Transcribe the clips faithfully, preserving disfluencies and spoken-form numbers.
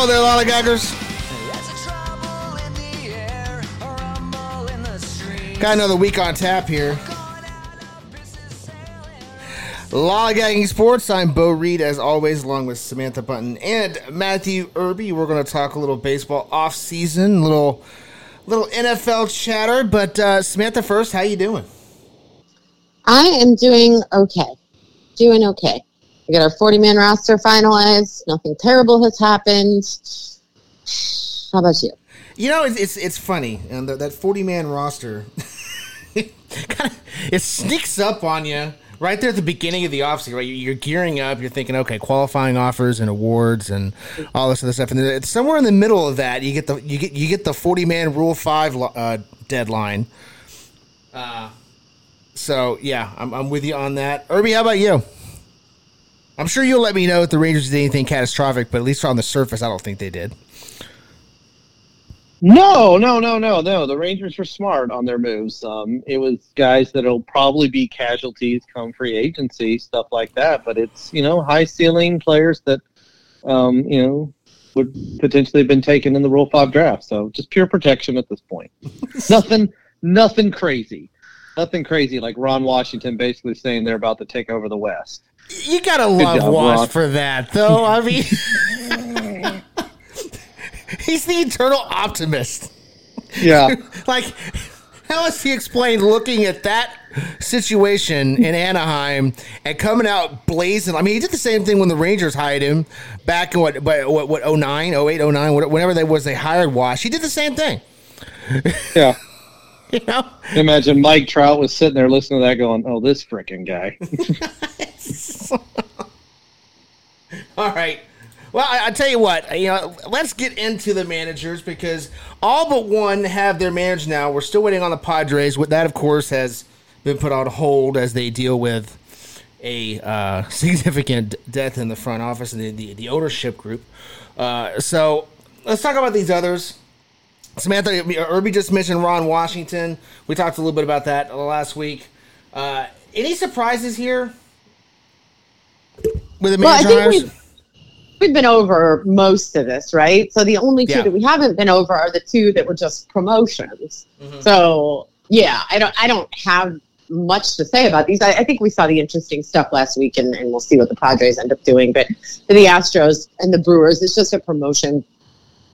Hello there, Lollygaggers. Got another week on tap here. Lollygagging Sports. I'm Bo Reed, as always, along with Samantha Bunten and Matthew Irby. We're going to talk a little baseball off-season, a little, little N F L chatter. But uh, Samantha, first, how you doing? I am doing okay. Doing okay. We got our forty-man roster finalized. Nothing terrible has happened. How about you? You know, it's it's, it's funny, and the, that forty-man roster, kinda, it sneaks up on you right there at the beginning of the offseason. Right, you're gearing up. You're thinking, okay, qualifying offers and awards and all this other stuff. And it's somewhere in the middle of that, you get the you get you get the forty-man Rule Five uh, deadline. Uh, so yeah, I'm I'm with you on that. Irby, how about you? I'm sure you'll let me know if the Rangers did anything catastrophic, but at least on the surface, I don't think they did. No, no, no, no, no. The Rangers were smart on their moves. Um, it was guys that'll probably be casualties come free agency, stuff like that. But it's, you know, high ceiling players that, um, you know, would potentially have been taken in the Rule five draft. So just pure protection at this point. nothing, nothing crazy. Nothing crazy like Ron Washington basically saying they're about to take over the West. You gotta love job, Wash Ron. For that, though. I mean, he's the eternal optimist. Yeah. Like, how does he explain looking at that situation in Anaheim and coming out blazing? I mean, he did the same thing when the Rangers hired him back in what, what, what, oh nine, oh eight, oh nine, whenever that was, they hired Wash. He did the same thing. Yeah. You know? Imagine Mike Trout was sitting there listening to that going, oh, this frickin' guy. All right. Well, I, I tell you what, you know, let's get into the managers because all but one have their manager now. We're still waiting on the Padres. That, of course, has been put on hold as they deal with a uh, significant death in the front office and the, the, the ownership group. Uh, so let's talk about these others. Samantha, Irby just mentioned Ron Washington. We talked a little bit about that last week. Uh, any surprises here with the manager? Well, I think we've, we've been over most of this, right? So the only two yeah. that we haven't been over are the two that were just promotions. Mm-hmm. So yeah, I don't, I don't have much to say about these. I, I think we saw the interesting stuff last week, and, and we'll see what the Padres end up doing. But for the Astros and the Brewers, it's just a promotion.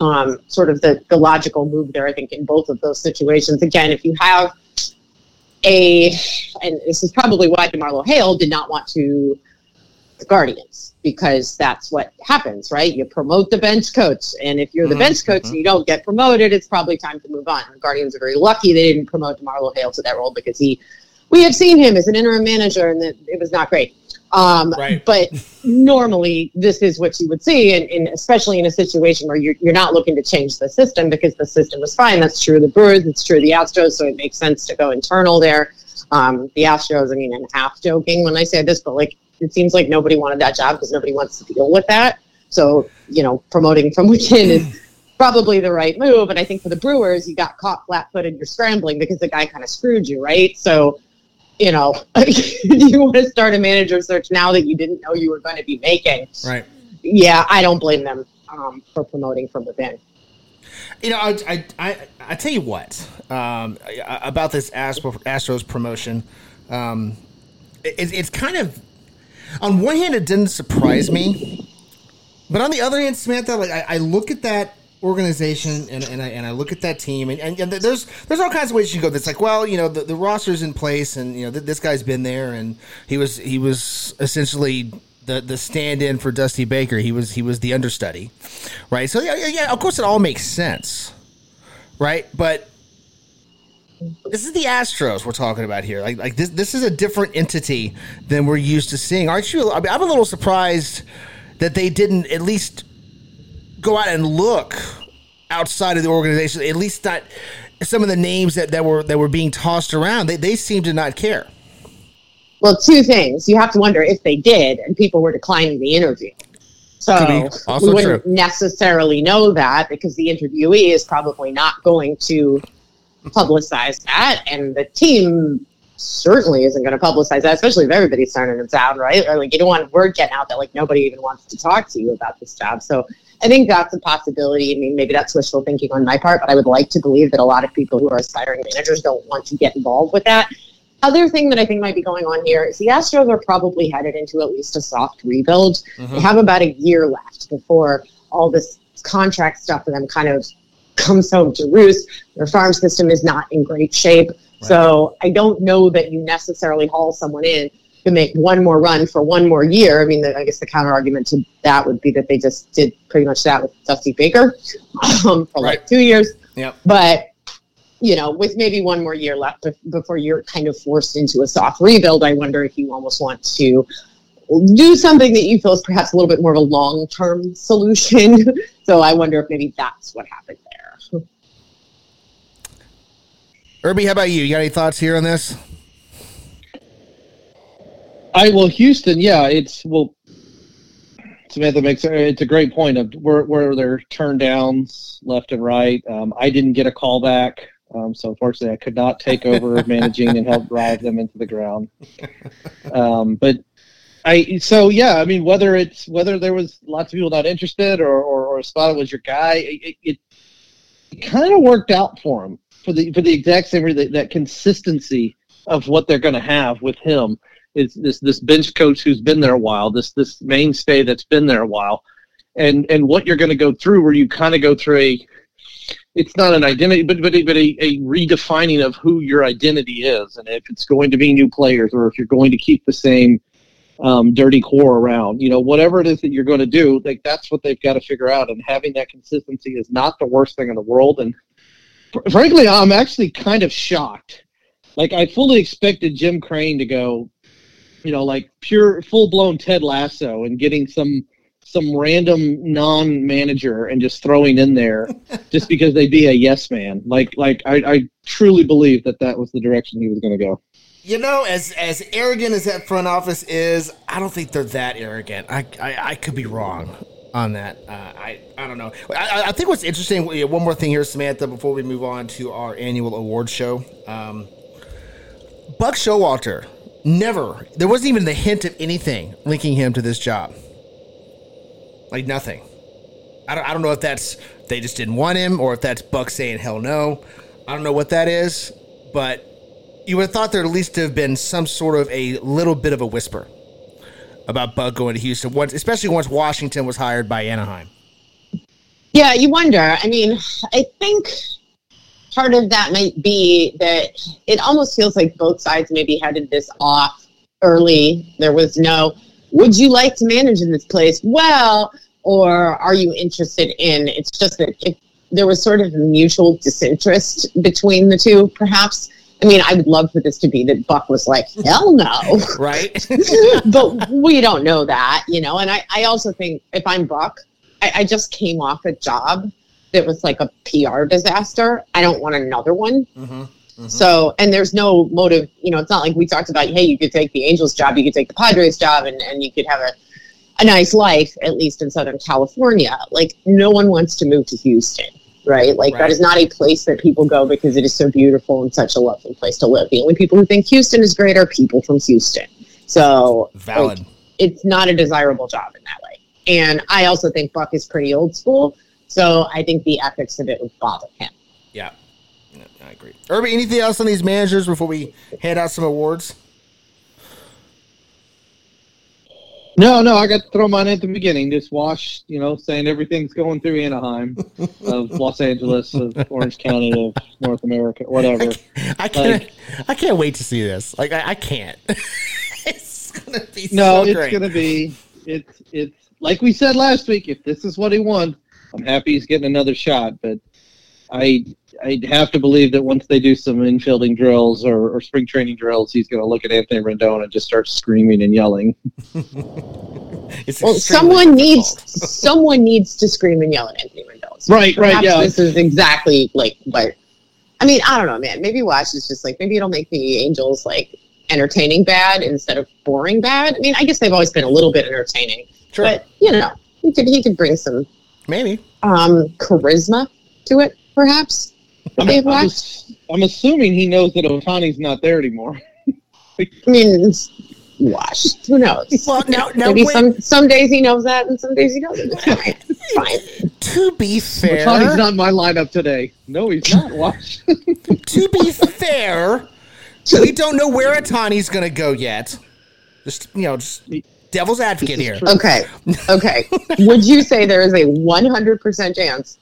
Um, sort of the, the logical move there, I think, in both of those situations. Again, if you have a, and this is probably why DeMarlo Hale did not want to the Guardians, because that's what happens, right? You promote the bench coach, and if you're the mm-hmm. bench coach mm-hmm. and you don't get promoted, it's probably time to move on. The Guardians are very lucky they didn't promote DeMarlo Hale to that role because he, we have seen him as an interim manager, and the, it was not great. Um, right. But normally this is what you would see, and, and especially in a situation where you're, you're not looking to change the system because the system was fine. That's true of the Brewers. It's true of the Astros, so it makes sense to go internal there. Um, the Astros, I mean, I'm half joking when I say this, but like it seems like nobody wanted that job because nobody wants to deal with that. So, you know, promoting from within is probably the right move. And I think for the Brewers, you got caught flat-footed, you're scrambling because the guy kind of screwed you, right? So... you know, you want to start a manager search now that you didn't know you were going to be making. Right. Yeah, I don't blame them um, for promoting from within. You know, I I, I, I tell you what, um, about this Astros promotion, um, it, it's kind of, on one hand, it didn't surprise me. But on the other hand, Samantha, like I, I look at that organization and, and I and I look at that team and, and, and there's there's all kinds of ways you can go. That's like, well, you know, the, the roster's in place and you know th- this guy's been there and he was he was essentially the the stand-in for Dusty Baker. He was he was the understudy, right? So yeah, yeah, of course it all makes sense, right? But this is the Astros we're talking about here. Like like this this is a different entity than we're used to seeing. Aren't you? I mean, I'm a little surprised that they didn't at least go out and look outside of the organization, at least not some of the names that, that were that were being tossed around. They they seem to not care. Well, two things. You have to wonder if they did and people were declining the interview. So we wouldn't true. necessarily know that because the interviewee is probably not going to publicize that, and the team certainly isn't going to publicize that, especially if everybody's turning it down, right? Or like you don't want word getting out that like nobody even wants to talk to you about this job. So I think that's a possibility. I mean, maybe that's wishful thinking on my part, but I would like to believe that a lot of people who are aspiring managers don't want to get involved with that. Other thing that I think might be going on here is the Astros are probably headed into at least a soft rebuild. Mm-hmm. They have about a year left before all this contract stuff for them kind of comes home to roost. Their farm system is not in great shape. Right. So I don't know that you necessarily haul someone in to make one more run for one more year. I mean, the, I guess the counter argument to that would be that they just did pretty much that with Dusty Baker um, for right. like two years. Yep. But, you know, with maybe one more year left before you're kind of forced into a soft rebuild, I wonder if you almost want to do something that you feel is perhaps a little bit more of a long-term solution. So I wonder if maybe that's what happened there. Irby, how about you? You got any thoughts here on this? I well, Houston, yeah, it's well. Samantha makes it's a great point of where where there are turn downs left and right. Um, I didn't get a call back, um, so unfortunately, I could not take over managing and help drive them into the ground. Um, but I so yeah, I mean whether it's whether there was lots of people not interested or or, or a spot it was your guy, it it, it kind of worked out for him for the for the exact same reason that, that consistency of what they're going to have with him. Is this this bench coach who's been there a while, this this mainstay that's been there a while, and and what you're going to go through where you kind of go through a, it's not an identity, but but, a, but a, a redefining of who your identity is, and if it's going to be new players or if you're going to keep the same um, dirty core around, you know, whatever it is that you're going to do, like that's what they've got to figure out, and having that consistency is not the worst thing in the world, and fr- frankly, I'm actually kind of shocked. Like I fully expected Jim Crane to go, you know, like pure full-blown Ted Lasso and getting some some random non-manager and just throwing in there just because they'd be a yes man. Like, like I, I truly believe that that was the direction he was going to go. You know, as as arrogant as that front office is, I don't think they're that arrogant. I I, I could be wrong on that. Uh, I, I don't know. I, I think what's interesting, one more thing here, Samantha, before we move on to our annual award show. Um, Buck Showalter. Never. There wasn't even the hint of anything linking him to this job. Like nothing. I don't, I don't know if that's they just didn't want him or if that's Buck saying hell no. I don't know what that is, but you would have thought there at least have been some sort of a little bit of a whisper about Buck going to Houston, once, especially once Washington was hired by Anaheim. Yeah, you wonder. I mean, I think part of that might be that it almost feels like both sides maybe headed this off early. There was no, would you like to manage in this place? Well, or are you interested in? It's just that if there was sort of a mutual disinterest between the two, perhaps. I mean, I would love for this to be that Buck was like, hell no. Right. But we don't know that, you know. And I, I also think if I'm Buck, I, I just came off a job that was like a P R disaster. I don't want another one. Mm-hmm, mm-hmm. So, and there's no motive, you know, it's not like we talked about, hey, you could take the Angels job, you could take the Padres job, and, and you could have a, a nice life, at least in Southern California. Like, no one wants to move to Houston, right? Like, right. That is not a place that people go because it is so beautiful and such a lovely place to live. The only people who think Houston is great are people from Houston. So, valid. Like, it's not a desirable job in that way. And I also think Buck is pretty old school. So I think the ethics of it would bother him. Yeah, no, I agree. Irby, anything else on these managers before we hand out some awards? No, no, I got to throw mine at the beginning. Just Wash, you know, saying everything's going through Anaheim, of Los Angeles, of Orange County, of North America, whatever. I can't, I can't, like, I can't wait to see this. Like, I, I can't. It's going to be no, so great. No, it's going to be, it's, it's, like we said last week, if this is what he wants, I'm happy he's getting another shot, but I I'd have to believe that once they do some infielding drills or, or spring training drills, he's going to look at Anthony Rendon and just start screaming and yelling. Well, someone difficult. needs someone needs to scream and yell at Anthony Rendon. So right, right, yeah. This is exactly like what I mean. I don't know, man. Maybe Watch is just like maybe it'll make the Angels like entertaining bad instead of boring bad. I mean, I guess they've always been a little bit entertaining, sure. But you know, he could he could bring some. Maybe. Um, charisma to it, perhaps. I mean, I'm, I'm assuming he knows that Otani's not there anymore. I mean, washed. Who knows? Well, now, now maybe wait. some some days he knows that, and some days he doesn't. Fine. Fine. To be fair, Otani's not in my lineup today. No, he's not washed. To be fair, we don't know where Otani's going to go yet. Just you know, just devil's advocate here. Okay, okay. Would you say there is a one hundred percent chance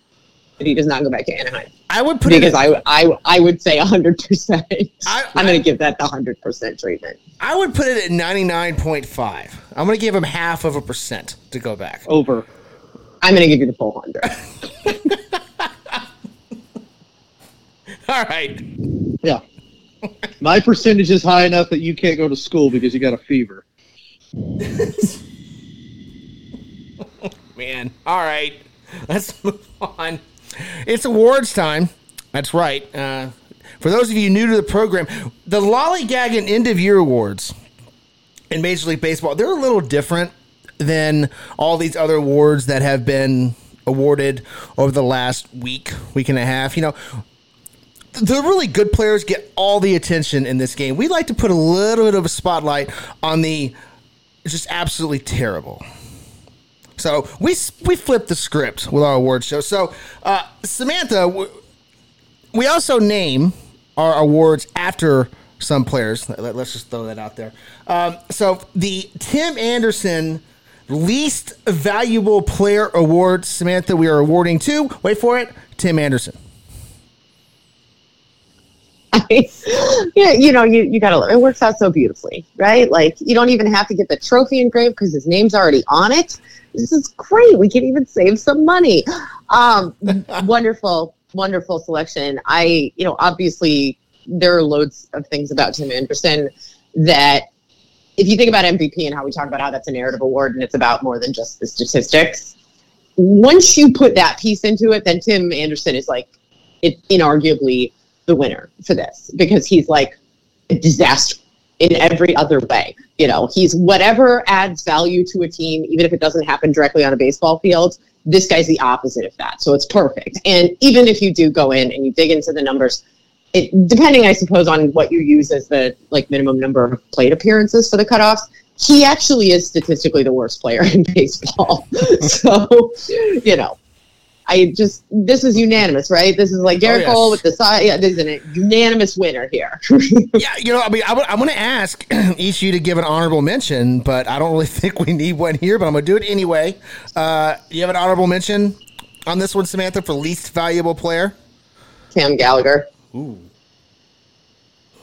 that he does not go back to Anaheim? I would put because it because I, I, I would say one hundred percent. I, I'm going to give that the one hundred percent treatment. I would put it at ninety-nine point five. I'm going to give him half of a percent to go back. Over. I'm going to give you the full one hundred. All right. Yeah. My percentage is high enough that you can't go to school because you got a fever. Man. All right. Let's move on. It's awards time. That's right. Uh, for those of you new to the program, the Lollygagging End of Year Awards in Major League Baseball, they're a little different than all these other awards that have been awarded over the last week, week and a half. You know, the really good players get all the attention in this game. We like to put a little bit of a spotlight on the just absolutely terrible. So we we flipped the script with our award show. So, uh, Samantha, we also name our awards after some players. Let's just throw that out there. Um, so the Tim Anderson Least Valuable Player Award, Samantha, we are awarding to, wait for it, Tim Anderson. I, yeah, you know, you, you got to. It works out so beautifully, right? Like, you don't even have to get the trophy engraved because his name's already on it. This is great. We can even save some money. Um, wonderful, wonderful selection. I, you know, obviously there are loads of things about Tim Anderson that, if you think about M V P and how we talk about how that's a narrative award and it's about more than just the statistics, once you put that piece into it, then Tim Anderson is like, it inarguably the winner for this because he's like a disaster in every other way. You know, he's whatever adds value to a team, even if it doesn't happen directly on a baseball field, this guy's the opposite of that. So it's perfect. And even if you do go in and you dig into the numbers, it, depending, I suppose, on what you use as the like minimum number of plate appearances for the cutoffs, he actually is statistically the worst player in baseball. So, you know, I just, this is unanimous, right? This is like Garrett oh, yes. Cole with the side. Yeah, this is a unanimous winner here. Yeah, you know, I mean, I w- I'm going to ask each of you to give an honorable mention, but I don't really think we need one here, but I'm going to do it anyway. Uh, you have an honorable mention on this one, Samantha, for least valuable player? Cam Gallagher. Ooh.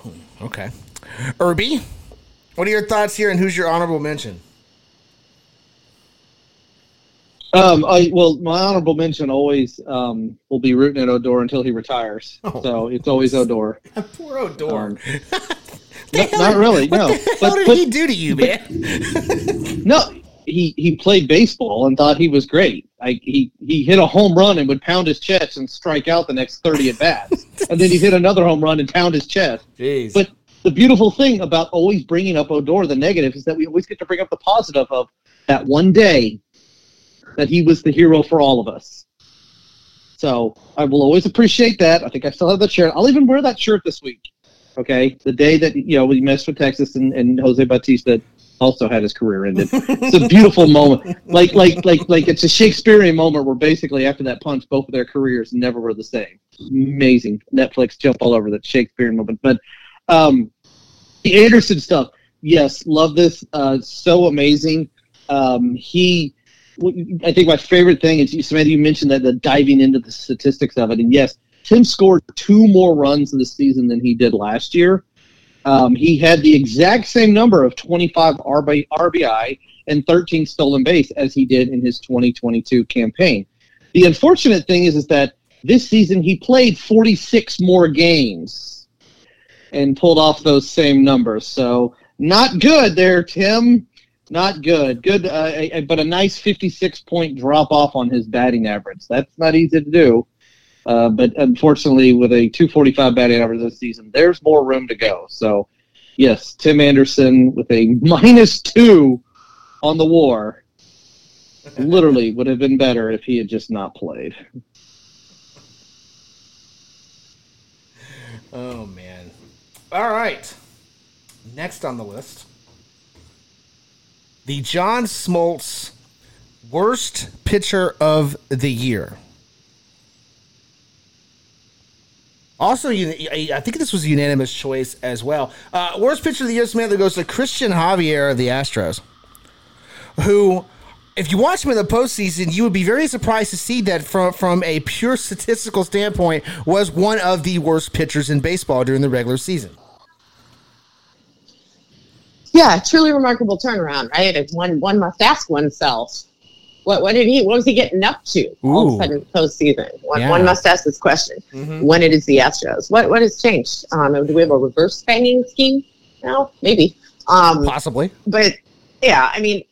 Ooh okay. Irby, what are your thoughts here, and who's your honorable mention? Um, I, well, my honorable mention always um, will be Rougned Odor until he retires. Oh. So it's always Odor. Poor Odor. Um, not, not really, no. What the hell but, did but, he do to you, but, man? No, he, he played baseball and thought he was great. I, he, he hit a home run and would pound his chest and strike out the next thirty at-bats. And then he hit another home run and pound his chest. Jeez. But the beautiful thing about always bringing up Odor, the negative, is that we always get to bring up the positive of that one day that he was the hero for all of us. So I will always appreciate that. I think I still have that shirt. I'll even wear that shirt this week. Okay? The day that, you know, we messed with Texas and, and Jose Bautista also had his career ended. It's a beautiful moment. Like, like, like, like it's a Shakespearean moment where basically after that punch, both of their careers never were the same. Amazing. Netflix jump all over that Shakespearean moment. But um, the Anderson stuff. Yes. Love this. Uh, so amazing. Um, he, I think my favorite thing is, Samantha, you mentioned that the diving into the statistics of it. And yes, Tim scored two more runs this season than he did last year. Um, he had the exact same number of twenty-five R B I and thirteen stolen base as he did in his twenty twenty-two campaign. The unfortunate thing is, is that this season he played forty-six more games and pulled off those same numbers. So not good there, Tim. Not good. Good, uh, a, a, but a nice fifty-six point drop-off on his batting average. That's not easy to do. Uh, but unfortunately, with a two forty-five batting average this season, there's more room to go. So, yes, Tim Anderson with a minus two on the war literally would have been better if he had just not played. Oh, man. All right. Next on the list. the John Smoltz worst pitcher of the year. Also, I think this was a unanimous choice as well. Uh, worst pitcher of the year, Samantha, goes to Christian Javier of the Astros, who, if you watch him in the postseason, you would be very surprised to see that from, from a pure statistical standpoint, was one of the worst pitchers in baseball during the regular season. Yeah, truly remarkable turnaround, right? It's one one must ask oneself, what what did he what was he getting up to Ooh. all of a sudden postseason? One, yeah. one must ask this question. Mm-hmm. When it is the Astros, what what has changed? Um, do we have a reverse banging scheme now? Maybe, um, possibly. But yeah, I mean,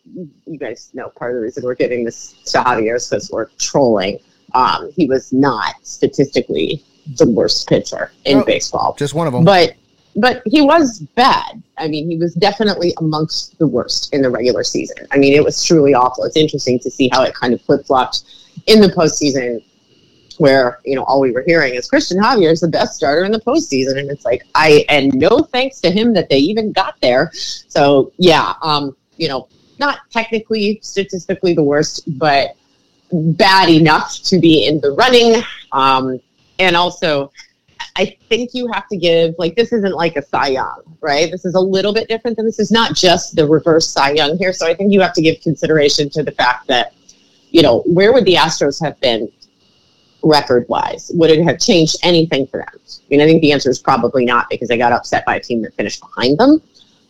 you guys know part of the reason we're getting this to Javier is because we're trolling. Um, he was not statistically the worst pitcher in oh, baseball, just one of them, but. But he was bad. I mean, he was definitely amongst the worst in the regular season. I mean, it was truly awful. It's interesting to see how it kind of flip-flopped in the postseason where, you know, all we were hearing is Christian Javier is the best starter in the postseason. And it's like, I and no thanks to him that they even got there. So, yeah, um, you know, not technically, statistically the worst, but bad enough to be in the running. Um, and also... I think you have to give, like, this isn't like a Cy Young, right? This is a little bit different than this. It's not just the reverse Cy Young here. So I think you have to give consideration to the fact that, you know, where would the Astros have been record-wise? Would it have changed anything for them? I mean, I think the answer is probably not because they got upset by a team that finished behind them.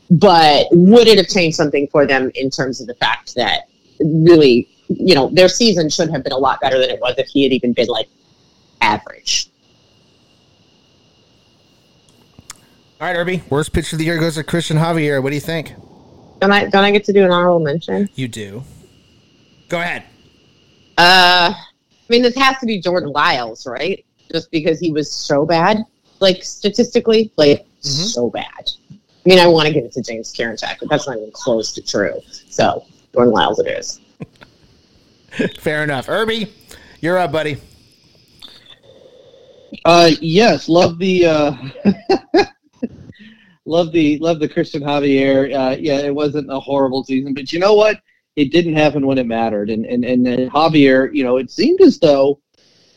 But would it have changed something for them in terms of the fact that really, you know, their season should have been a lot better than it was if he had even been, like, average? All right, Irby. Worst pitcher of the year goes to Christian Javier. What do you think? Don't I don't I get to do an honorable mention? You do. Go ahead. Uh, I mean, this has to be Jordan Lyles, right? Just because he was so bad, like statistically, like mm-hmm. so bad. I mean, I want to give it to James Kerenczak, but that's not even close to true. So Jordan Lyles, it is. Fair enough, Irby. You're up, buddy. Uh, yes, love the. Uh... Love the love the Christian Javier. Uh, yeah, it wasn't a horrible season, but you know what? It didn't happen when it mattered. And and and Javier, you know, it seemed as though,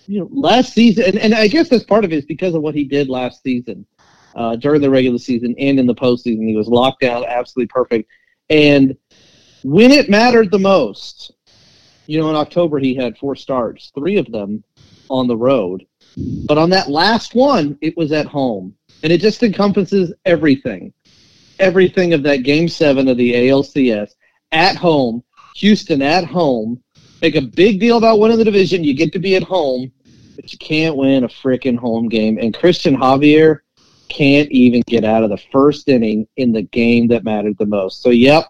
you know, last season, and, and I guess that's part of it is because of what he did last season, uh, during the regular season and in the postseason. He was locked down, absolutely perfect. And when it mattered the most, you know, in October he had four starts, three of them on the road, but on that last one, it was at home. And it just encompasses everything, everything of that Game seven of the A L C S at home, Houston at home. Make a big deal about winning the division. You get to be at home, but you can't win a freaking home game. And Christian Javier can't even get out of the first inning in the game that mattered the most. So, yep,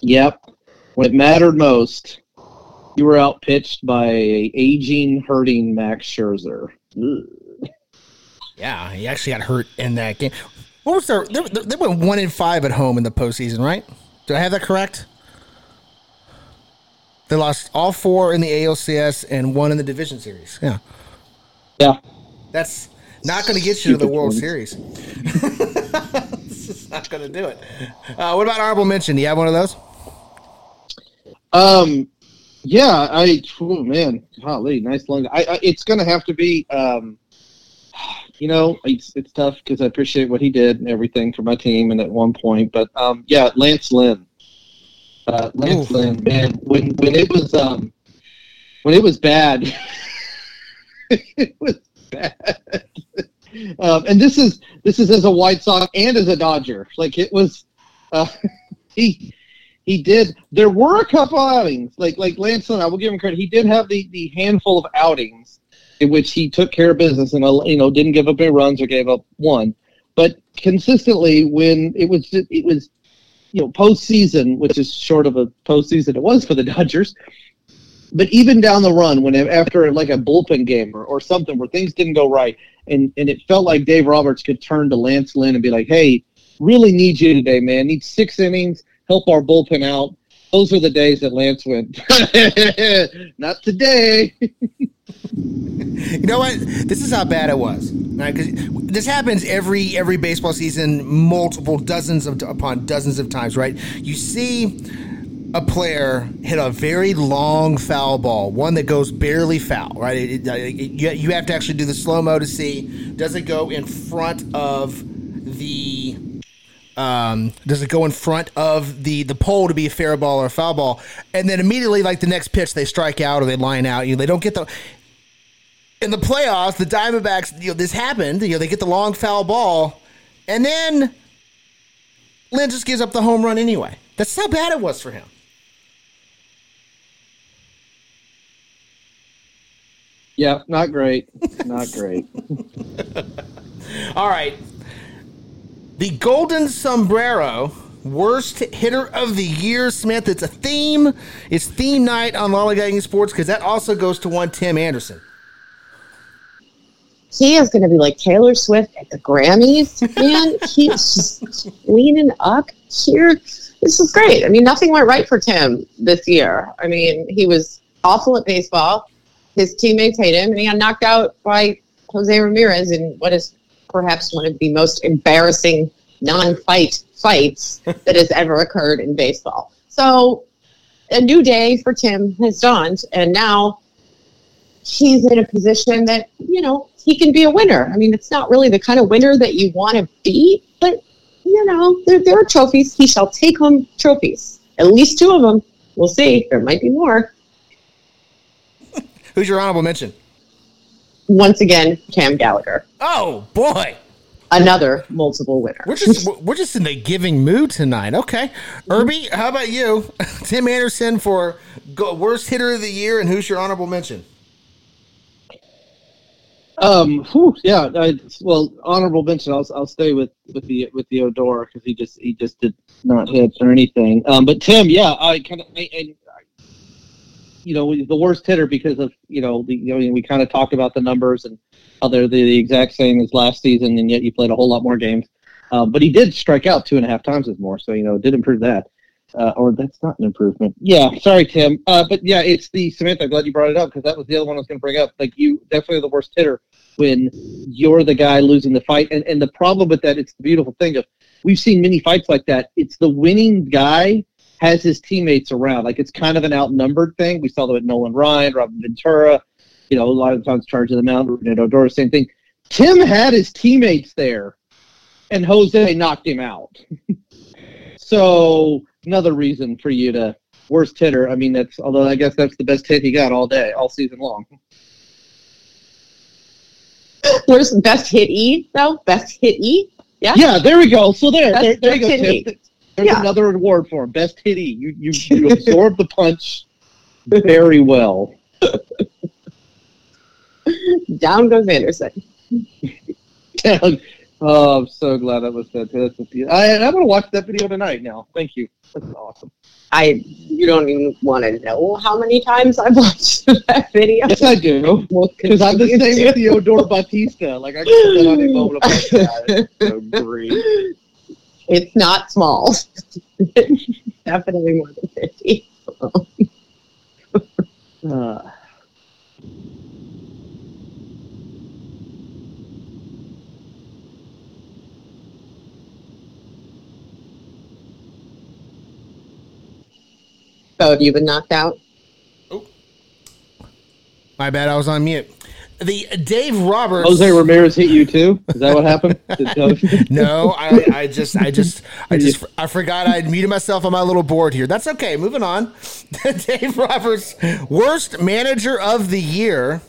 yep, when it mattered most, you were outpitched by an aging, hurting Max Scherzer. Ugh. Yeah, he actually got hurt in that game. What was their? They, they went one and five at home in the postseason, right? Do I have that correct? They lost all four in the A L C S and one in the division series. Yeah, yeah. That's not going to get you to the World Series. It's just not going to do it. Uh, what about honorable mention? Do you have one of those? Um, yeah. I oh man, golly, nice long. I, I it's going to have to be um. You know, it's it's tough because I appreciate what he did and everything for my team and at one point. But, um, yeah, Lance Lynn. Uh, Lance Ooh. Lynn, man, when, when it was um, when it was bad, it was bad. Um, and this is this is as a White Sox and as a Dodger. Like, it was uh, – he he did – there were a couple outings. Like, like Lance Lynn, I will give him credit. He did have the, the handful of outings in which he took care of business and, you know, didn't give up any runs or gave up one. But consistently, when it was, it was, you know, postseason, which is short of a postseason it was for the Dodgers. But even down the run, when after like a bullpen game or, or something where things didn't go right, and, and it felt like Dave Roberts could turn to Lance Lynn and be like, "Hey, really need you today, man. Need six innings, help our bullpen out." Those were the days that Lance went, "Not today." You know what? This is how bad it was. Right? 'Cause this happens every every baseball season, multiple dozens of upon dozens of times. Right? You see a player hit a very long foul ball, one that goes barely foul, right? It, it, it, you, you have to actually do the slow-mo to see, does it go in front of the um, does it go in front of the, the pole to be a fair ball or a foul ball? And then immediately, like the next pitch, they strike out or they line out. You know, they don't get the – in the playoffs, the Diamondbacks, you know, this happened. You know, they get the long foul ball, and then Lynn just gives up the home run anyway. That's how bad it was for him. Yeah, not great. Not great. All right. The Golden Sombrero, worst hitter of the year. Samantha, it's a theme. It's theme night on Lollygagging Sports because that also goes to one Tim Anderson. He is going to be like Taylor Swift at the Grammys. Man, he's just leaning up here. This is great. I mean, nothing went right for Tim this year. I mean, he was awful at baseball. His teammates hate him, and he got knocked out by Jose Ramirez in what is perhaps one of the most embarrassing non-fight fights that has ever occurred in baseball. So a new day for Tim has dawned, and now he's in a position that, you know, he can be a winner. I mean, it's not really the kind of winner that you want to be, but, you know, there, there are trophies. He shall take home trophies, at least two of them. We'll see. There might be more. Who's your honorable mention? Once again, Cam Gallagher. Oh, boy. Another multiple winner. We're just we're just in the giving mood tonight. Okay. Irby, how about you? Tim Anderson for worst hitter of the year, and who's your honorable mention? Um. Whew, yeah. I, well, honorable mention. I'll I'll stay with, with the with the Odor because he just he just did not hit or anything. Um. But Tim, yeah, I kind of I, I you know, the worst hitter because of, you know, the, you know, we kind of talked about the numbers and how they're the, the exact same as last season, and yet you played a whole lot more games. Uh, but he did strike out two and a half times as more, so, you know, it did improve that. Uh, or that's not an improvement. Yeah, sorry, Tim. Uh, but, yeah, it's the – Samantha, I'm glad you brought it up because that was the other one I was going to bring up. Like, you definitely are the worst hitter when you're the guy losing the fight. And, and the problem with that, it's the beautiful thing of we've seen many fights like that. It's the winning guy has his teammates around. Like, it's kind of an outnumbered thing. We saw that with Nolan Ryan, Robin Ventura, you know, a lot of times charge of the mound, Rougned Odor, same thing. Tim had his teammates there, and Jose knocked him out. So, another reason for you to worst hitter. I mean, that's although I guess that's the best hit he got all day, all season long. Where's best hit E, though? Best hit E? Yeah, yeah, there we go. So there, best, there, there you go, Tim. E. There's yeah. another reward for him. Best hitty. You you, you absorb the punch very well. Down goes Anderson. Down. Oh, I'm so glad that was that. I, I'm going to watch that video tonight now. Thank you. That's awesome. I You don't even want to know how many times I've watched that video. Yes, I do. Because I'm the same with the Odor Bautista. Like, I can put that on a moment of that. So great. It's not small. It's definitely more than fifty. uh. So have you been knocked out? Oh. My bad, I was on mute. The Dave Roberts. Jose Ramirez hit you too? Is that what happened? No, I, I just, I just, I just, I forgot I muted myself on my little board here. That's okay. Moving on. Dave Roberts, worst manager of the year.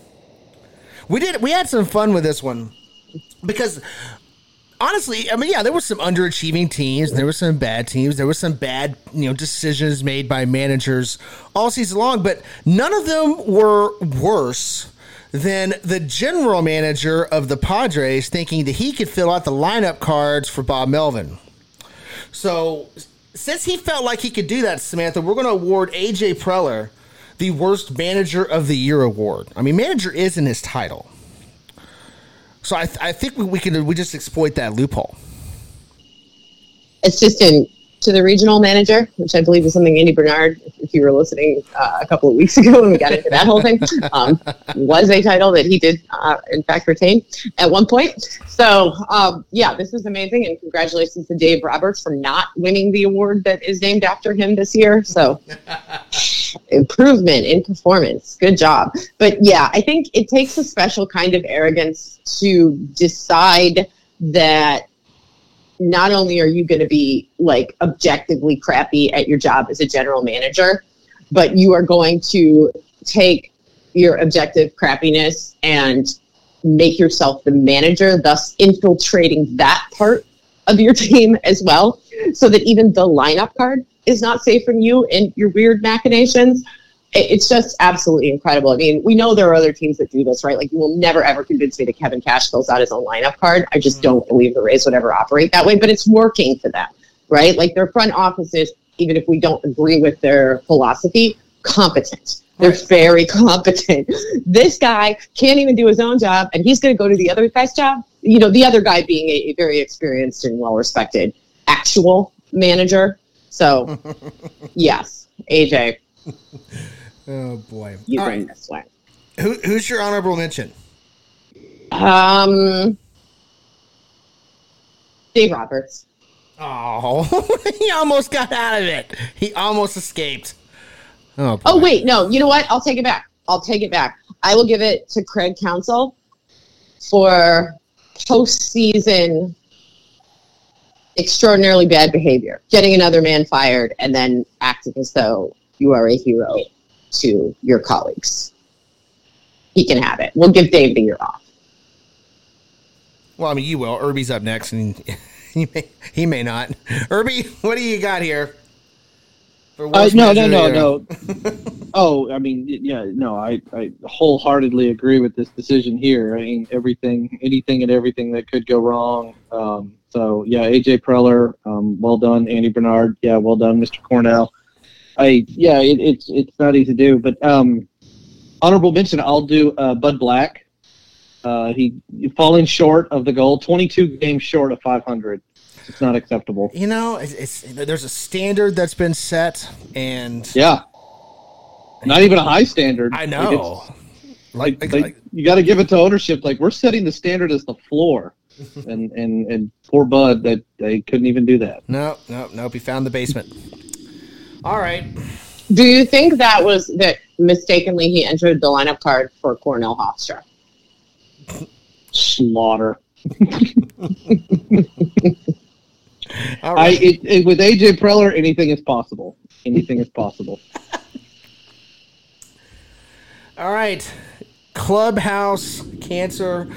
We did, we had some fun with this one because honestly, I mean, yeah, there were some underachieving teams. There were some bad teams. There were some bad, you know, decisions made by managers all season long, but none of them were worse than the general manager of the Padres thinking that he could fill out the lineup cards for Bob Melvin. So since he felt like he could do that, Samantha, we're going to award A J. Preller the worst manager of the year award. I mean, manager is in his title. So I, th- I think we, we can we just exploit that loophole. It's just in to the regional manager, which I believe is something Andy Bernard, if you were listening uh, a couple of weeks ago when we got into that whole thing, um, was a title that he did, uh, in fact, retain at one point. So, um, yeah, this is amazing, and congratulations to Dave Roberts for not winning the award that is named after him this year. So, improvement in performance. Good job. But, yeah, I think it takes a special kind of arrogance to decide that not only are you going to be like objectively crappy at your job as a general manager, but you are going to take your objective crappiness and make yourself the manager, thus infiltrating that part of your team as well, so that even the lineup card is not safe from you and your weird machinations. It's just absolutely incredible. I mean, we know there are other teams that do this, right? Like, you will never, ever convince me that Kevin Cash fills out his own lineup card. I just don't believe the Rays would ever operate that way, but it's working for them, right? Like, their front office is, even if we don't agree with their philosophy, competent. They're very competent. This guy can't even do his own job, and he's going to go to the other guy's job. You know, the other guy being a, a very experienced and well-respected actual manager. So, yes, A J. Oh boy! You bring right. this one. Who, who's your honorable mention? Um, Dave Roberts. Oh, he almost got out of it. He almost escaped. Oh. Boy. Oh wait, no. You know what? I'll take it back. I'll take it back. I will give it to Craig Counsell for postseason extraordinarily bad behavior, getting another man fired, and then acting as though you are a hero to your colleagues. He can have it. We'll give Dave the year off. Well, I mean, you will. Irby's up next, and he may, he may not. Irby, what do you got here? For uh, no, no, no, no. oh, I mean, yeah, no, I, I wholeheartedly agree with this decision here. I mean, everything, anything and everything that could go wrong. Um, so, yeah, A J. Preller, um, well done. Andy Bernard, yeah, well done. Mister Cornell. I yeah, it, it's it's not easy to do, but um, honorable mention, I'll do uh, Bud Black. Uh, he falling short of the goal, twenty-two games short of five hundred. It's not acceptable. You know, it's, it's there's a standard that's been set, and yeah, not even a high standard. I know. Like, like, like, like you got to give it to ownership. Like, we're setting the standard as the floor. and, and and poor Bud, that they couldn't even do that. No, no, no. He found the basement. All right. Do you think that was that mistakenly he entered the lineup card for Cornell Hofstra? Slaughter. All right. I, it, it, with A J. Preller, anything is possible. Anything is possible. All right. Clubhouse Cancer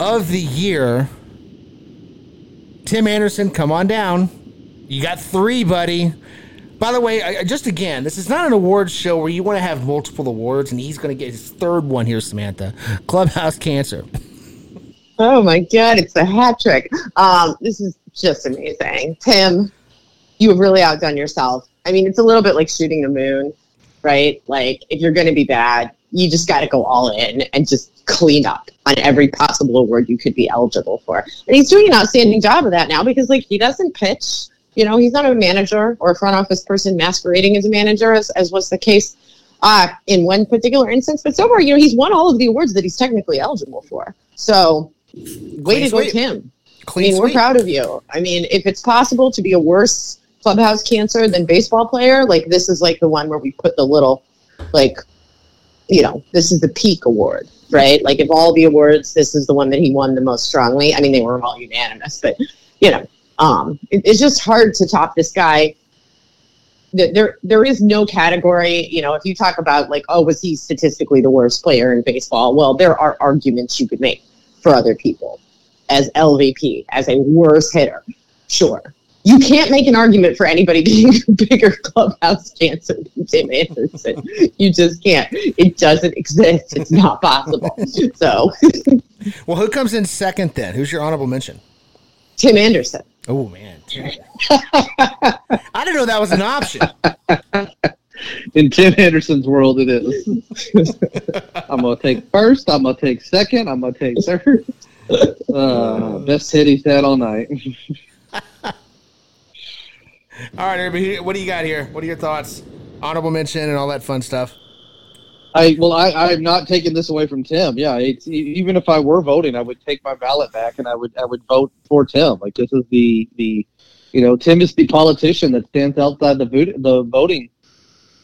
of the Year. Tim Anderson, come on down. You got three, buddy. By the way, I, just again, this is not an awards show where you want to have multiple awards, and he's going to get his third one here, Samantha. Clubhouse Cancer. Oh, my God. It's a hat trick. Um, this is just amazing. Tim, you have really outdone yourself. I mean, it's a little bit like shooting the moon, right? Like, if you're going to be bad, you just got to go all in and just clean up on every possible award you could be eligible for. And he's doing an outstanding job of that now because, like, he doesn't pitch. You know, he's not a manager or a front office person masquerading as a manager, as, as was the case uh, in one particular instance. But so far, you know, he's won all of the awards that he's technically eligible for. So, way to go, Tim. I mean, we're proud of you. I mean, if it's possible to be a worse clubhouse cancer than baseball player, like, this is, like, the one where we put the little, like, you know, this is the peak award, right? Like, if all the awards, this is the one that he won the most strongly. I mean, they were all unanimous, but, you know. Um, it, it's just hard to top this guy. There, there is no category. You know, if you talk about like, oh, was he statistically the worst player in baseball? Well, there are arguments you could make for other people as L V P, as a worse hitter. Sure, you can't make an argument for anybody being a bigger clubhouse cancer than Tim Anderson. You just can't. It doesn't exist. It's not possible. So, well, who comes in second then? Who's your honorable mention? Tim Anderson. Oh, man. I didn't know that was an option. In Tim Anderson's world, it is. I'm going to take first. I'm going to take second. I'm going to take third. Uh, best hit he's had all night. All right, everybody, what do you got here? What are your thoughts? Honorable mention and all that fun stuff. I well, I, I'm not taking this away from Tim. Yeah, it's, even if I were voting, I would take my ballot back and I would I would vote for Tim. Like this is the the, you know, Tim is the politician that stands outside the vo- the voting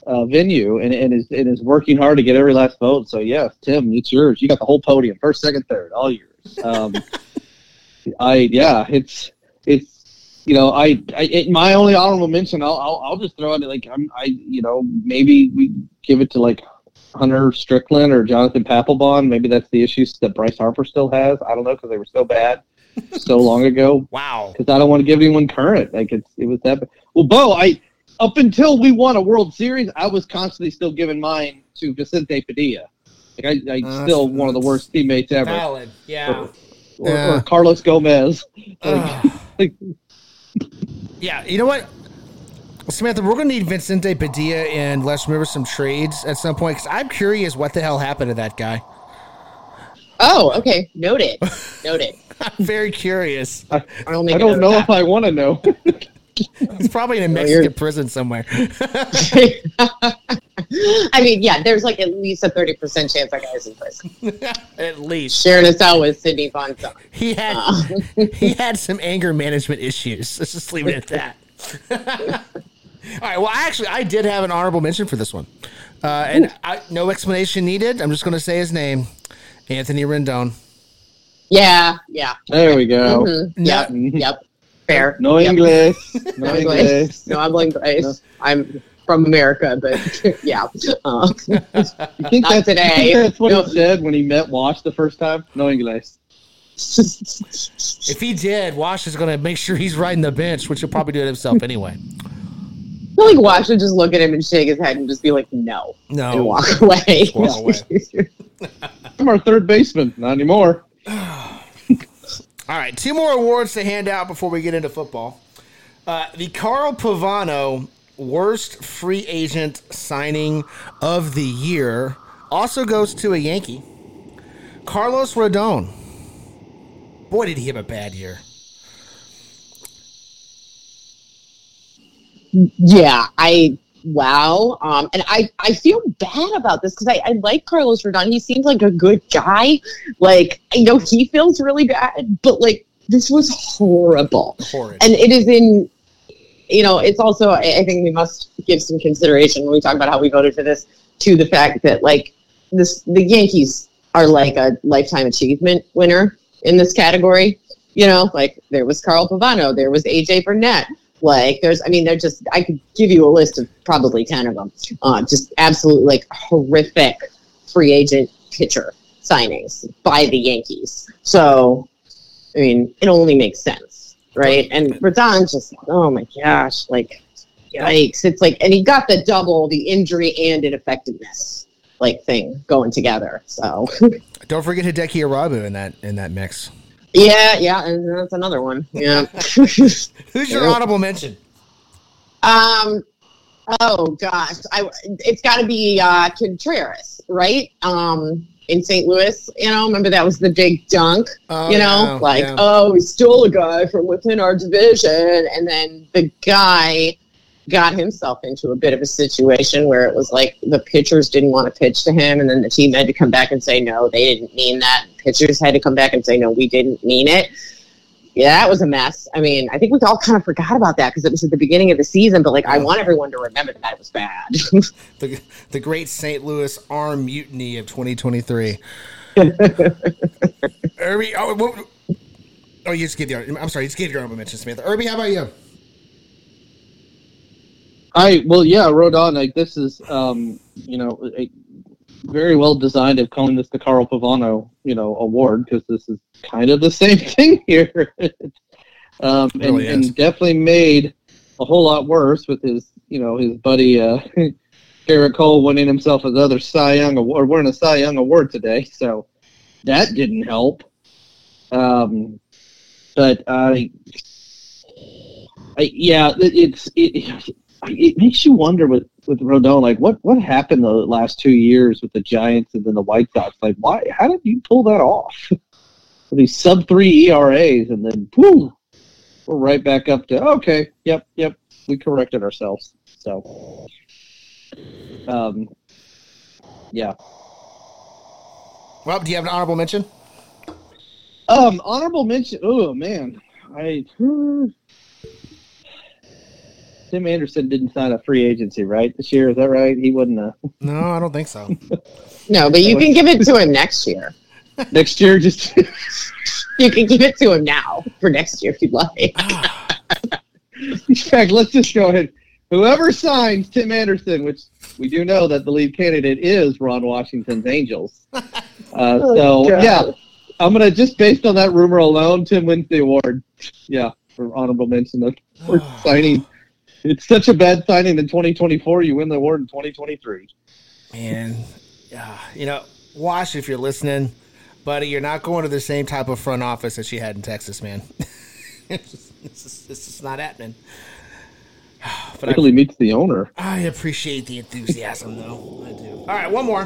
uh, venue and, and is and is working hard to get every last vote. So yes, Tim, it's yours. You got the whole podium, first, second, third, all yours. Um, I yeah, it's it's. You know, I, I it, my only honorable mention, I'll, I'll, I'll just throw it like I'm, I, you know, maybe we give it to like Hunter Strickland or Jonathan Papelbon. Maybe that's the issues that Bryce Harper still has. I don't know because they were so bad so long ago. Wow. Because I don't want to give anyone current. Like it's it was that. Well, Bo, I up until we won a World Series, I was constantly still giving mine to Vicente Padilla. Like I, I uh, still one of the worst teammates ever. Valid, yeah. Or, or, yeah. or Carlos Gomez. Like, uh. like, yeah, you know what, Samantha, we're going to need Vicente Padilla and let's remember some trades at some point because I'm curious what the hell happened to that guy. Oh, okay. Noted. Noted. I'm very curious. I, I don't know, know if I want to know. He's probably in a Mexican prison somewhere. I mean, yeah, there's like at least a thirty percent chance that guy is in prison. At least. Sharing us out with Sidney Bonson. He had uh. he had some anger management issues. Let's just leave it at that. All right, well, I actually, I did have an honorable mention for this one. Uh, and I, no explanation needed. I'm just going to say his name, Anthony Rendon. Yeah, yeah. There we go. Mm-hmm. Yep, yep. Fair. No yep. English. No English. No English. No. I'm from America, but yeah. Uh, you think not that's, today. You think that's what no. he said when he met Wash the first time? No English. If he did, Wash is going to make sure he's riding the bench, which he'll probably do it himself anyway. I feel like Wash would just look at him and shake his head and just be like, no. No. And walk away. Walk away. I'm our third baseman. Not anymore. All right, two more awards to hand out before we get into football. Uh, the Carl Pavano Worst Free Agent Signing of the Year also goes to a Yankee. Carlos Rodon. Boy, did he have a bad year. Yeah, I... Wow. Um, and I, I feel bad about this because I, I like Carlos Rodon. He seems like a good guy. Like, I know he feels really bad, but, like, this was horrible. Horrid. And it is in, you know, it's also, I, I think we must give some consideration when we talk about how we voted for this to the fact that, like, this the Yankees are, like, a lifetime achievement winner in this category. You know, like, there was Carl Pavano. There was A J. Burnett. Like, there's, I mean, they're just, I could give you a list of probably ten of them. Uh, just absolute, like, horrific free agent pitcher signings by the Yankees. So, I mean, it only makes sense, right? And Rodon just, oh my gosh, like, yikes. It's like, and he got the double, the injury and ineffectiveness, like, thing going together. So, don't forget Hideki Arabu in that, in that mix. Yeah, yeah, and that's another one. Yeah. Who's your honorable mention? Um, oh gosh, I it's got to be uh, Contreras, right? Um, in Saint Louis, you know, remember that was the big dunk, oh, you know, yeah, like yeah. oh, we stole a guy from within our division, and then the guy got himself into a bit of a situation where it was like the pitchers didn't want to pitch to him, and then the team had to come back and say no, they didn't mean that. Pitchers had to come back and say no, we didn't mean it. Yeah, that was a mess. I mean, I think we all kind of forgot about that because it was at the beginning of the season. But like, I want everyone to remember that it was bad. the the great Saint Louis Armed Mutiny of twenty twenty-three. Irby, oh, what, oh, you just gave the. I'm sorry, you just gave your honorable mention, Samantha. Irby, how about you? I well, yeah, Rodon. Like this is, um, you know, a, very well designed of calling this the Carl Pavano, you know, award because this is kind of the same thing here, um, and, really and definitely made a whole lot worse with his, you know, his buddy uh, Garrett Cole winning himself another Cy Young award. We're in a Cy Young award today, so that didn't help. Um, but I, I yeah, it, it's it, it makes you wonder with. With Rodon, like what, what happened the last two years with the Giants and then the White Sox? Like, why? How did you pull that off? These sub three E R As, and then boom, we're right back up to okay, yep, yep. we corrected ourselves. So, um, yeah. Rob, do you have an honorable mention? Um, honorable mention. Oh man, I. Tim Anderson didn't sign a free agency, right, this year? Is that right? He wouldn't have. No, I don't think so. No, but you can give it to him next year. Next year, just... You can give it to him now for next year if you'd like. In fact, let's just go ahead. Whoever signs Tim Anderson, which we do know that the lead candidate is Ron Washington's Angels. Uh, oh, so, God. yeah, I'm going to, just based on that rumor alone, Tim wins the award. Yeah, for honorable mention of for signing... It's such a bad signing in twenty twenty-four, you win the award in twenty twenty-three. Man, uh, you know, Wash, if you're listening, buddy, you're not going to the same type of front office that she had in Texas, man. it's, just, it's, just, it's just not happening. But Italy I, meets the owner. I appreciate the enthusiasm, though. I do. All right, one more.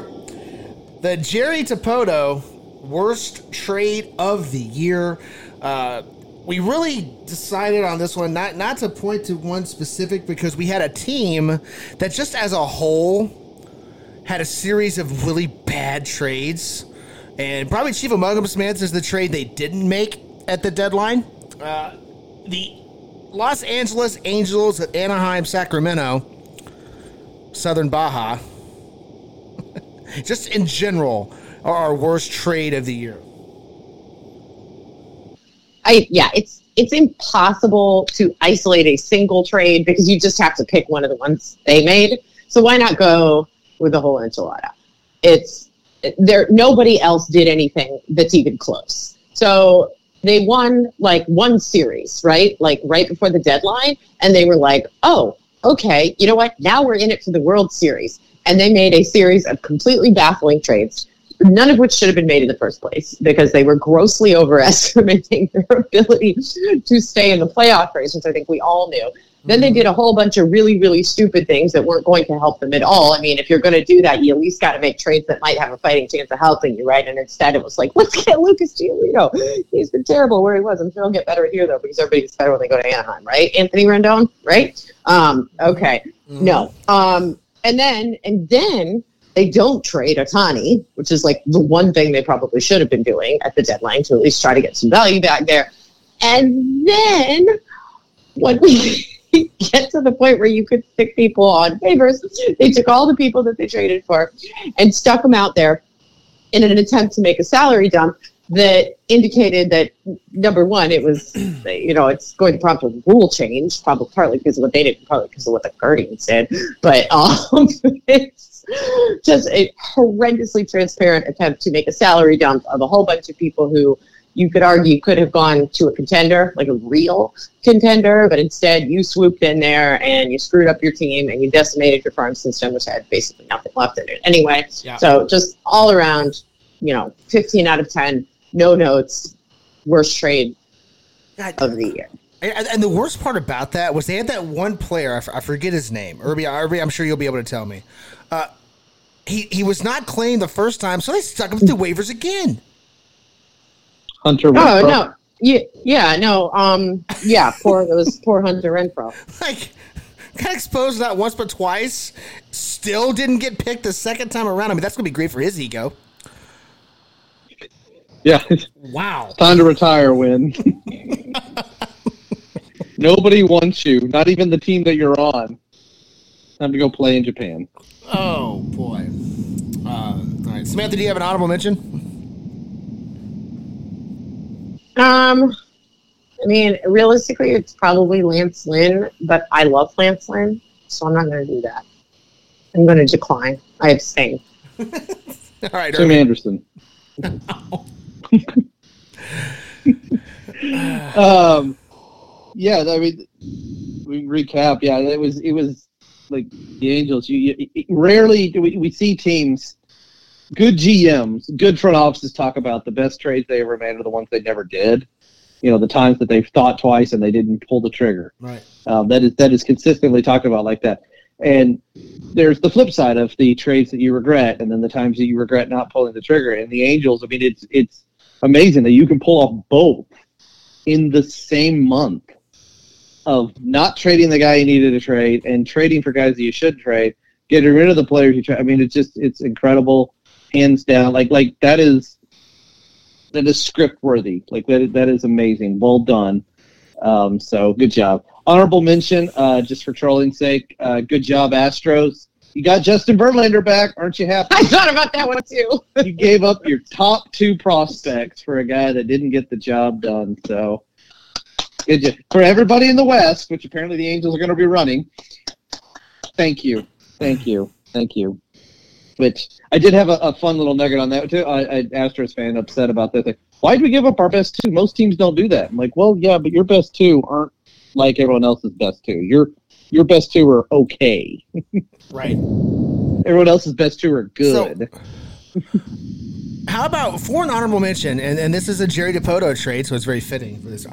The Jerry DiPoto worst trade of the year. Uh We really decided on this one not, not to point to one specific because we had a team that just as a whole had a series of really bad trades. And probably chief among them, Samantha, is the trade they didn't make at the deadline. Uh, the Los Angeles Angels at Anaheim, Sacramento, Southern Baja, just in general, are our worst trade of the year. I, yeah, it's it's impossible to isolate a single trade because you just have to pick one of the ones they made. So why not go with the whole enchilada? It's there. Nobody else did anything that's even close. So they won like one series, right? Like right before the deadline, and they were like, "Oh, okay, you know what? Now we're in it for the World Series." And they made a series of completely baffling trades. None of which should have been made in the first place because they were grossly overestimating their ability to stay in the playoff race, which I think we all knew. Mm-hmm. Then they did a whole bunch of really, really stupid things that weren't going to help them at all. I mean, if you're going to do that, you at least got to make trades that might have a fighting chance of helping you, right? And instead it was like, let's get Lucas Giolito. He's been terrible where he was. I'm sure he'll get better here, though, because everybody's better when they go to Anaheim, right? Anthony Rendon, right? Um, okay. Mm-hmm. No. Um, and then, and then, They don't trade Otani, which is like the one thing they probably should have been doing at the deadline to at least try to get some value back there. And then when we get to the point where you could stick people on waivers, they took all the people that they traded for and stuck them out there in an attempt to make a salary dump that indicated that, number one, it was, you know, it's going to prompt a rule change, probably partly because of what they did, probably because of what the Guardians did. But um, it's, just a horrendously transparent attempt to make a salary dump of a whole bunch of people who you could argue could have gone to a contender, like a real contender, but instead you swooped in there and you screwed up your team and you decimated your farm system, which had basically nothing left in it anyway. Yeah. So just all around, you know, fifteen out of ten, no notes, worst trade God. of the year. And the worst part about that was they had that one player, I forget his name, Irby, Irby I'm sure you'll be able to tell me. Uh, he, he was not claimed the first time, so they stuck him through waivers again. Hunter Renfroe. Oh, no. Yeah, yeah no. Um, yeah, poor, it was poor Hunter Renfroe. Like, got exposed not once but twice, still didn't get picked the second time around. I mean, that's going to be great for his ego. Yeah. Wow. Time to retire, Wynn. Nobody wants you, not even the team that you're on. Time to go play in Japan. Oh, boy. Uh, all right. Samantha, do you have an honorable mention? Um, I mean, realistically, it's probably Lance Lynn, but I love Lance Lynn, so I'm not going to do that. I'm going to decline. I abstain. All right. Tim Anderson. um. Yeah, I mean, we recap. Yeah, it was it was like the Angels. You, you rarely do we, we see teams, good G Ms, good front offices talk about the best trades they ever made are the ones they never did. You know, the times that they've thought twice and they didn't pull the trigger. Right. Um, that is that is consistently talked about like that. And there's the flip side of the trades that you regret, and then the times that you regret not pulling the trigger. And the Angels, I mean, it's it's amazing that you can pull off both in the same month. of not trading the guy you needed to trade and trading for guys that you should trade, getting rid of the players you trade. I mean, it's just, it's incredible, hands down. Like, like that is, that is script worthy. Like that, that is amazing. Well done. Um, so good job. Honorable mention, uh, just for trolling's sake. Uh, good job, Astros. You got Justin Verlander back. Aren't you happy? I thought about that one, too. You gave up your top two prospects for a guy that didn't get the job done. So, good. For everybody in the West, which apparently the Angels are going to be running, thank you. Thank you. Thank you. Which, I did have a, a fun little nugget on that, too. I, I Astros fan upset about that. Like, why did we give up our best two? Most teams don't do that. I'm like, well, yeah, but your best two aren't like everyone else's best two. Your, your best two are okay. Right. Everyone else's best two are good. So, how about for an honorable mention, and, and this is a Jerry DiPoto trade, so it's very fitting for this.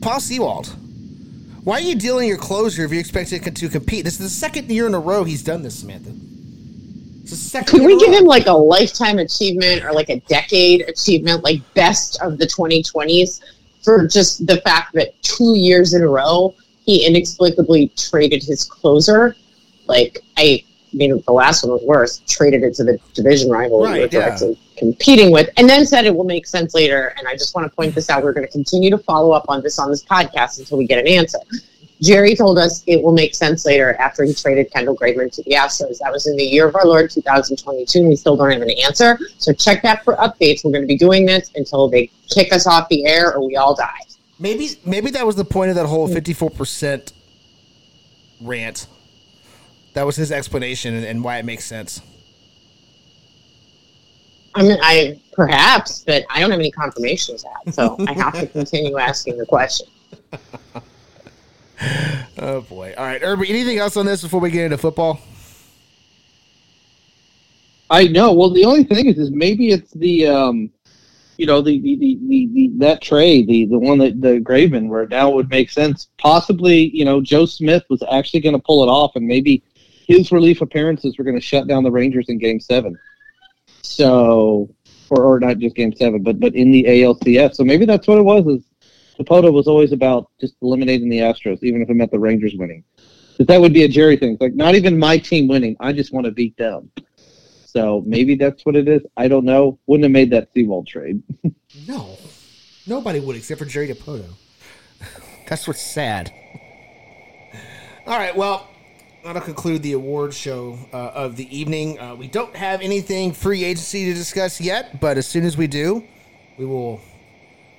Paul Sewald. Why are you dealing your closer if you expect it to compete? This is the second year in a row he's done this, Samantha. It's the second Could year we in give row. him like a lifetime achievement or like a decade achievement, like best of the twenty twenties? For just the fact that two years in a row, he inexplicably traded his closer. Like, I, I mean, the last one was worse. Traded it to the division rival we were directly competing with. And then said it will make sense later. And I just want to point this out. We're going to continue to follow up on this on this podcast until we get an answer. Jerry told us it will make sense later after he traded Kendall Graveman to the Astros. That was in the year of our Lord, two thousand twenty-two, and we still don't have an answer. So check that for updates. We're going to be doing this until they kick us off the air or we all die. Maybe maybe that was the point of that whole fifty-four percent rant. That was his explanation and, and why it makes sense. I mean, I perhaps, but I don't have any confirmations of that, so I have to continue asking the question. Oh, boy. All right, Irby, anything else on this before we get into football? I know. Well, the only thing is, is maybe it's the, um, you know, the, the, the, the, the that trade, the, the one that the Graveman, where now it would make sense. Possibly, you know, Joe Smith was actually going to pull it off, and maybe his relief appearances were going to shut down the Rangers in Game seven. So, or, or not just Game seven, but, but in the A L C S. So maybe that's what it was, is DiPoto was always about just eliminating the Astros, even if it meant the Rangers winning. But that would be a Jerry thing. It's like, not even my team winning. I just want to beat them. So maybe that's what it is. I don't know. Wouldn't have made that Sewald trade. No. Nobody would except for Jerry DiPoto. That's what's sad. All right, well, that'll conclude the award show uh, of the evening. Uh, we don't have anything free agency to discuss yet, but as soon as we do, we will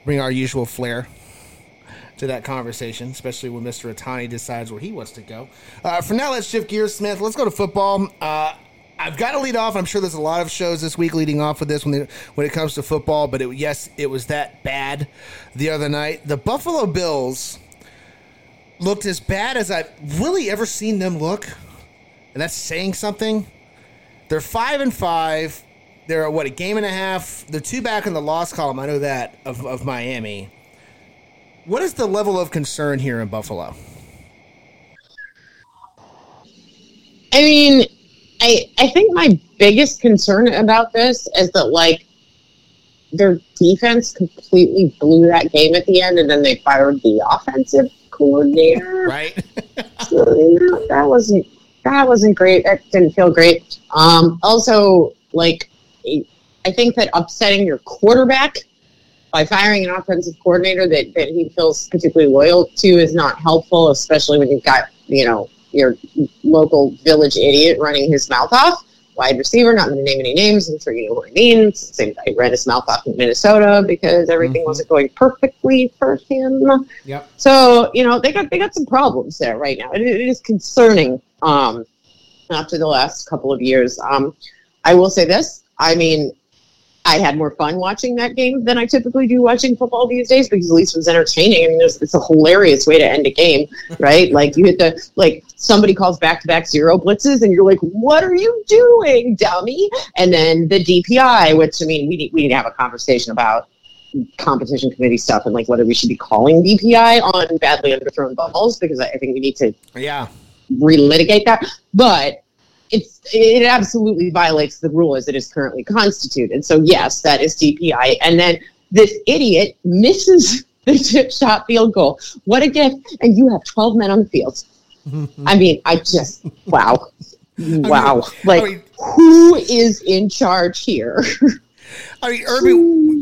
bring our usual flair to that conversation, especially when Mister Otani decides where he wants to go. Uh, for now, let's shift gears, Smith. Let's go to football. Uh, I've got to lead off. I'm sure there's a lot of shows this week leading off with this when it, when it comes to football, but it, yes, it was that bad the other night. The Buffalo Bills looked as bad as I've really ever seen them look, and that's saying something. They're five and five. They're, what, a game and a half. They're two back in the loss column, I know that, of, of Miami. What is the level of concern here in Buffalo? I mean, I I think my biggest concern about this is that, like, their defense completely blew that game at the end, and then they fired the offensive coordinator. Right. So, you know, that wasn't, that wasn't great. That didn't feel great. Um, also, like, I think that upsetting your quarterback by firing an offensive coordinator that, that he feels particularly loyal to is not helpful, especially when you've got, you know, your local village idiot running his mouth off. Wide receiver, not going to name any names. I'm sure you know what I mean. Same guy ran his mouth off in Minnesota because everything mm-hmm. wasn't going perfectly for him. Yep. So, you know, they got they got some problems there right now. It, it is concerning um, after the last couple of years. Um, I will say this. I mean, I had more fun watching that game than I typically do watching football these days because at least it was entertaining. I mean, it's, it's a hilarious way to end a game, right? Like, you hit the, like, somebody calls back-to-back zero blitzes, and you're like, what are you doing, dummy? And then the D P I, which, I mean, we need, we need to have a conversation about competition committee stuff and, like, whether we should be calling D P I on badly underthrown balls because I think we need to yeah. relitigate that. But It's, it absolutely violates the rule as it is currently constituted. So, yes, that is D P I. And then this idiot misses the chip shot field goal. What a gift. And you have twelve men on the field. I mean, I just, wow. Wow. I mean, like, I mean, who is in charge here? I mean, Irby,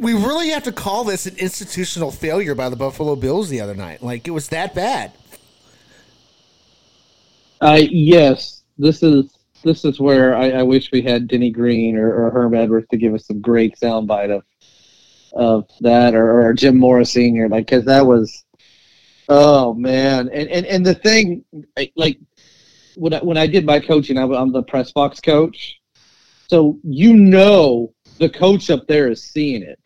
we really have to call this an institutional failure by the Buffalo Bills the other night. Like, it was that bad. Uh, yes, this is this is where I, I wish we had Denny Green or, or Herm Edwards to give us some great soundbite of of that, or, or Jim Morris Senior Like, because that was, oh man, and and, and the thing, like when I, when I did my coaching, I, I'm the press box coach, so you know the coach up there is seeing it,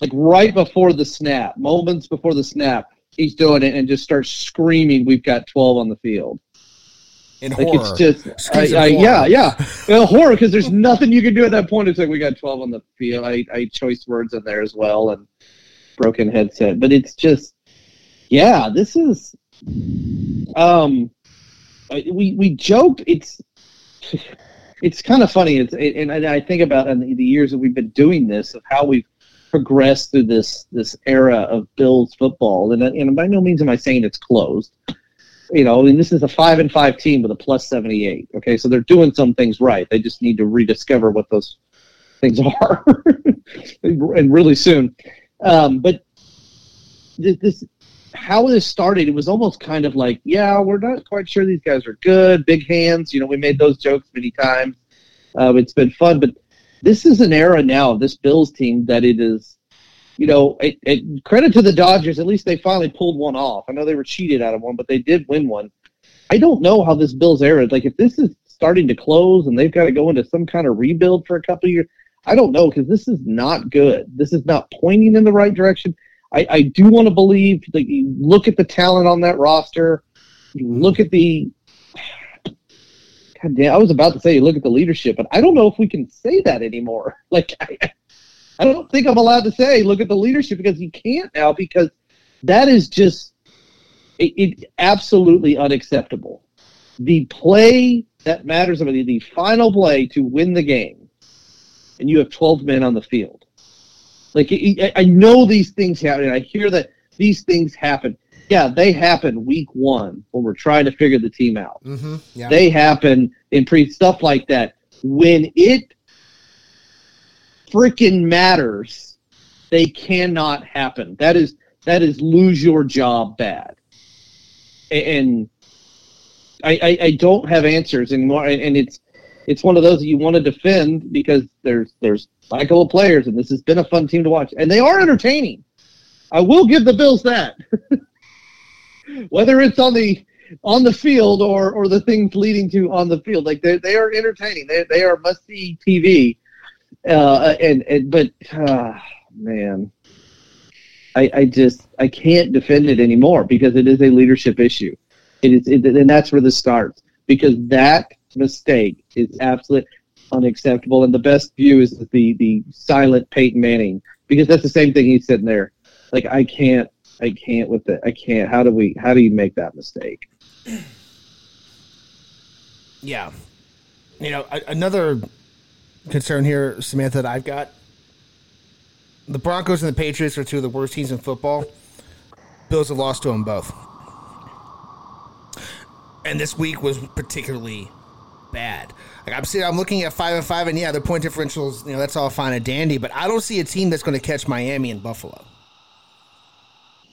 like right before the snap, moments before the snap, he's doing it and just starts screaming, "We've got twelve on the field." In like horror. It's just, I, I, yeah, yeah. Well, horror, because there's nothing you can do at that point. It's like, we got twelve on the field. I, I choice words in there as well, and broken headset. But it's just, yeah, this is, um, we, we joke. It's, it's kind of funny. It's, it, and I think about in the years that we've been doing this, of how we've progressed through this, this era of Bills football. And, and by no means am I saying it's closed. You know, I mean, this is a five and five team with a plus seventy-eight. Okay, so they're doing some things right. They just need to rediscover what those things are, and really soon. Um, but this, this, how this started, it was almost kind of like, yeah, we're not quite sure these guys are good. Big hands, you know, we made those jokes many times. Uh, it's been fun, but this is an era now of this Bills team that it is. You know, it, it, credit to the Dodgers. At least they finally pulled one off. I know they were cheated out of one, but they did win one. I don't know how this Bills era is. Like, if this is starting to close and they've got to go into some kind of rebuild for a couple of years, I don't know, because this is not good. This is not pointing in the right direction. I, I do want to believe that you look at the talent on that roster. You look at the – God damn, I was about to say you look at the leadership, but I don't know if we can say that anymore. Like, I – I don't think I'm allowed to say, look at the leadership, because you can't now, because that is just it, it absolutely unacceptable. The play that matters, I mean, the final play to win the game, and you have twelve men on the field. Like, it, it, I know these things happen. I hear that these things happen. Yeah, they happen week one when we're trying to figure the team out. Mm-hmm, yeah. They happen in pre stuff like that. When it freaking matters, they cannot happen. That is that is lose your job bad. And I, I, I don't have answers anymore. And it's it's one of those that you want to defend, because there's there's cycle of players, and this has been a fun team to watch, and they are entertaining. I will give the Bills that. Whether it's on the on the field or or the things leading to on the field, like they they are entertaining. They they are must see T V. Uh, and, and but uh, man, I, I just I can't defend it anymore, because it is a leadership issue. It is, it, and that's where this starts, because that mistake is absolutely unacceptable. And the best view is the the silent Peyton Manning, because that's the same thing he's sitting there, like I can't, I can't with it, I can't. How do we? How do you make that mistake? Yeah, you know, another concern here, Samantha, that I've got. The Broncos and the Patriots are two of the worst teams in football. Bills have lost to them both. And this week was particularly bad. Like I'm sitting, I'm looking at five and five, and yeah, their point differentials, you know, that's all fine and dandy, but I don't see a team that's going to catch Miami and Buffalo.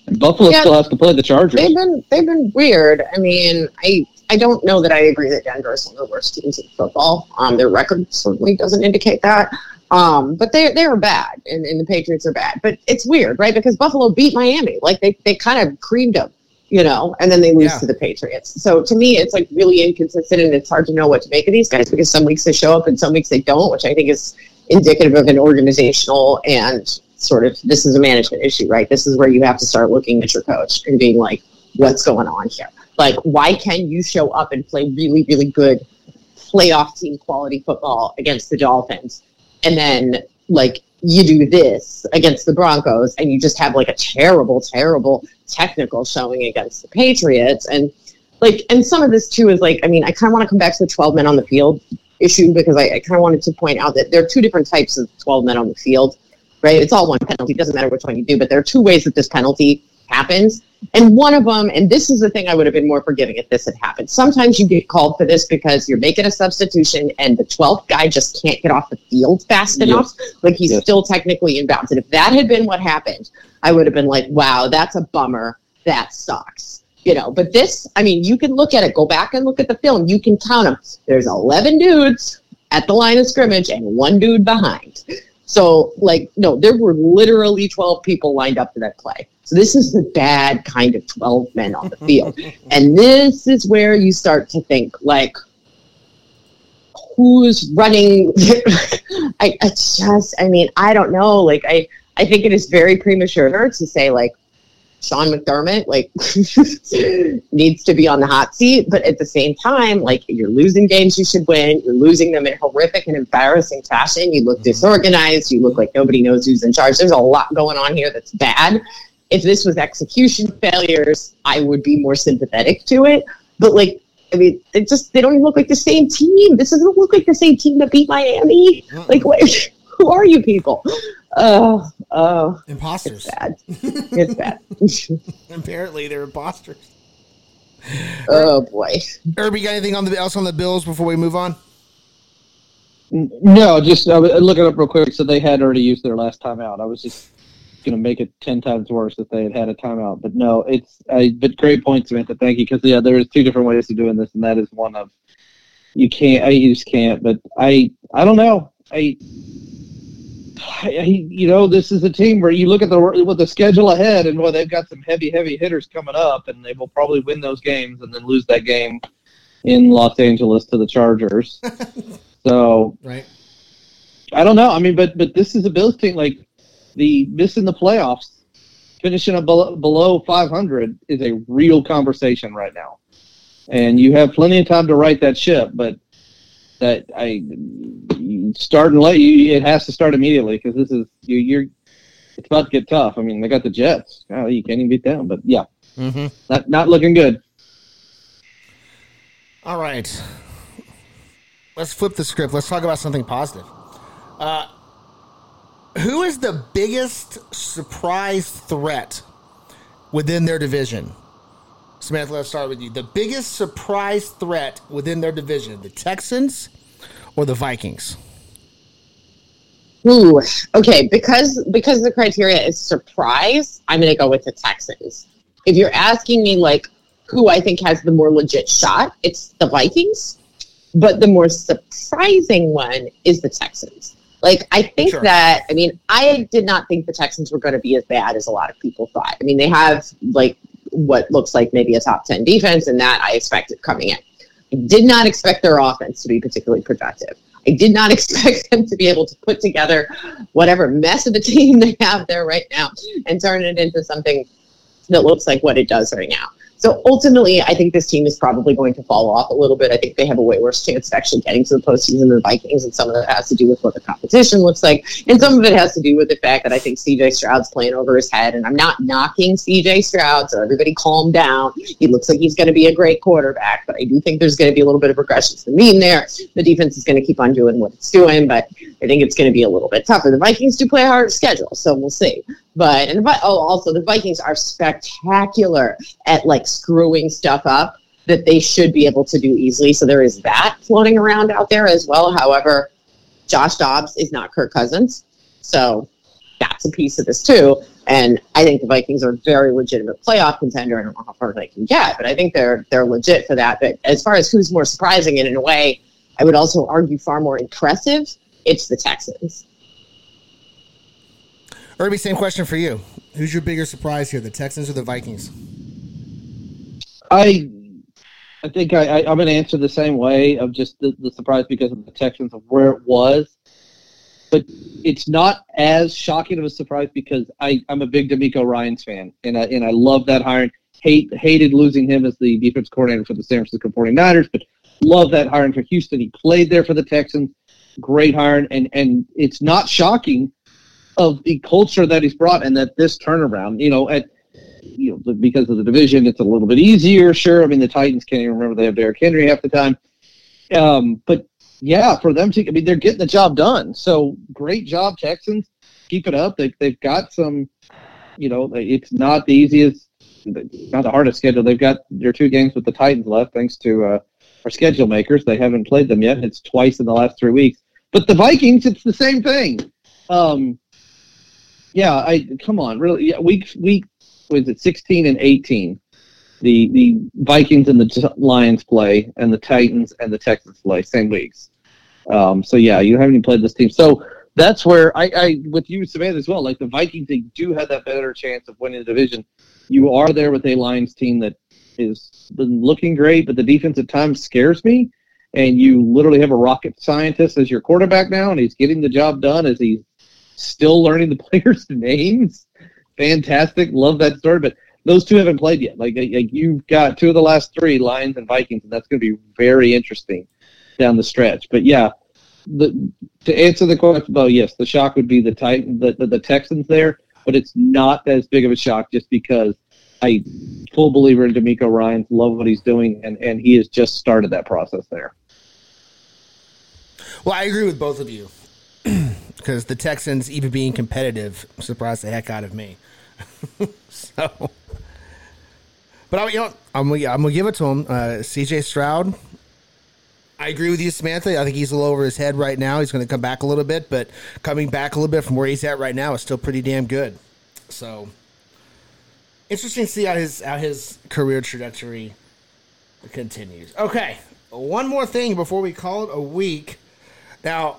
And Buffalo yeah, still has to play the Chargers. They've been they've been weird. I mean, I I don't know that I agree that Denver is one of the worst teams in football. Um, their record certainly doesn't indicate that. Um, but they they were bad, and, and the Patriots are bad. But it's weird, right? Because Buffalo beat Miami. Like, they, they kind of creamed them, you know, and then they lose yeah. to the Patriots. So, to me, it's, like, really inconsistent, and it's hard to know what to make of these guys, because some weeks they show up and some weeks they don't, which I think is indicative of an organizational and sort of this is a management issue, right? This is where you have to start looking at your coach and being like, what's going on here? Like, why can you show up and play really, really good playoff team quality football against the Dolphins, and then, like, you do this against the Broncos, and you just have, like, a terrible, terrible technical showing against the Patriots? And, like, and some of this, too, is, like, I mean, I kind of want to come back to the twelve men on the field issue, because I, I kind of wanted to point out that there are two different types of twelve men on the field. right? It's all one penalty. It doesn't matter which one you do, but there are two ways that this penalty happens. And one of them, and this is the thing I would have been more forgiving if this had happened. Sometimes you get called for this because you're making a substitution and the twelfth guy just can't get off the field fast yes. enough. Like he's yes. still technically in bounds. And if that had been what happened, I would have been like, wow, that's a bummer. That sucks. You know, but this, I mean, you can look at it, go back and look at the film. You can count them. There's eleven dudes at the line of scrimmage and one dude behind. So, like, no, there were literally twelve people lined up for that play. So this is the bad kind of twelve men on the field. And this is where you start to think, like, who's running? I, I just, I mean, I don't know. Like, I, I think it is very premature to say, like, Sean McDermott, like, needs to be on the hot seat. But at the same time, like, you're losing games you should win. You're losing them in horrific and embarrassing fashion. You look disorganized. You look like nobody knows who's in charge. There's a lot going on here that's bad. If this was execution failures, I would be more sympathetic to it. But, like, I mean, it just, they don't even look like the same team. This doesn't look like the same team that beat Miami. Mm-mm. Like, what, who are you people? Oh, uh, oh. Uh, imposters. It's bad. It's bad. Apparently, they're imposters. Oh, boy. Irby, got anything on the, else on the Bills before we move on? No, just uh, look it up real quick. So they had already used their last time out. I was just going to make it ten times worse if they had had a timeout. But no, it's a but great point, Samantha. Thank you. Because yeah, there's two different ways to doing this, and that is one of you can't. I you just can't. But I, I don't know. I, I, you know, this is a team where you look at the with the schedule ahead, and well, they've got some heavy, heavy hitters coming up, and they will probably win those games, and then lose that game in Los Angeles to the Chargers. So right. I don't know. I mean, but but this is a Bills team like. The missing the playoffs, finishing up below, below five hundred is a real conversation right now, and you have plenty of time to right that ship. But that I starting late, you, it has to start immediately because this is you, you're it's about to get tough. I mean, they got the Jets. Oh, you can't even beat them. But yeah, mm-hmm. not not looking good. All right, let's flip the script. Let's talk about something positive. Uh, Who is the biggest surprise threat within their division? Samantha, let's start with you. The biggest surprise threat within their division, the Texans or the Vikings? Ooh, okay, because because the criteria is surprise, I'm going to go with the Texans. If you're asking me, like, who I think has the more legit shot, it's the Vikings. But the more surprising one is the Texans. Like, I think sure. that, I mean, I did not think the Texans were going to be as bad as a lot of people thought. I mean, they have, like, what looks like maybe a top ten defense, and that I expected coming in. I did not expect their offense to be particularly productive. I did not expect them to be able to put together whatever mess of a team they have there right now and turn it into something that looks like what it does right now. So, ultimately, I think this team is probably going to fall off a little bit. I think they have a way worse chance of actually getting to the postseason than the Vikings, and some of it has to do with what the competition looks like, and some of it has to do with the fact that I think C J Stroud's playing over his head, and I'm not knocking C J Stroud, so everybody calm down. He looks like he's going to be a great quarterback, but I do think there's going to be a little bit of regression to the mean there. The defense is going to keep on doing what it's doing, but I think it's going to be a little bit tougher. The Vikings do play a hard schedule, so we'll see. But and oh, also, the Vikings are spectacular at, like, screwing stuff up that they should be able to do easily. So there is that floating around out there as well. However, Josh Dobbs is not Kirk Cousins. So that's a piece of this too. And I think the Vikings are a very legitimate playoff contender. I don't know how far they can get, but I think they're they're legit for that. But as far as who's more surprising, and in a way, I would also argue far more impressive, it's the Texans. Irby, same question for you. Who's your bigger surprise here, the Texans or the Vikings? I I think I, I, I'm going to answer the same way of just the, the surprise because of the Texans of where it was. But it's not as shocking of a surprise because I, I'm a big D'Amico Ryans fan, and I, and I love that hiring. Hate, hated losing him as the defense coordinator for the San Francisco forty-niners, but love that hiring for Houston. He played there for the Texans. Great hiring, and, and it's not shocking of the culture that he's brought and that this turnaround, you know, at You know, because of the division, it's a little bit easier, sure. I mean, the Titans can't even remember they have Derrick Henry half the time. Um, but, yeah, for them to – I mean, they're getting the job done. So, great job, Texans. keep it up. They, they've got some, you know, it's not the easiest, not the hardest schedule. They've got their two games with the Titans left, thanks to uh, our schedule makers. They haven't played them yet. It's twice in the last three weeks. But the Vikings, it's the same thing. Um, yeah, I come on, really. Yeah, week week was it sixteen and eighteen? The the Vikings and the Lions play, and the Titans and the Texans play, same weeks. Um, so yeah, you haven't even played this team. So that's where I, I with you, Samantha, as well. Like the Vikings, they do have that better chance of winning the division. You are there with a Lions team that is been looking great, but the defense at times scares me. And you literally have a rocket scientist as your quarterback now, and he's getting the job done as he's still learning the players' names. Fantastic. Love that story. But those two haven't played yet. Like, like you've got two of the last three, Lions and Vikings, and that's going to be very interesting down the stretch. But, yeah, the, to answer the question, Bo, yes, the shock would be the, Titan, the, the, the Texans there, but it's not as big of a shock just because I full believer in DeMeco Ryans, love what he's doing, and, and he has just started that process there. Well, I agree with both of you because the Texans, even being competitive, surprised the heck out of me. so, but I, you know, I'm gonna I'm gonna give it to him. Uh, C J Stroud, I agree with you, Samantha. I think he's a little over his head right now. He's going to come back a little bit, but coming back a little bit from where he's at right now is still pretty damn good. So, interesting to see how his how his career trajectory continues. Okay, one more thing before we call it a week. Now,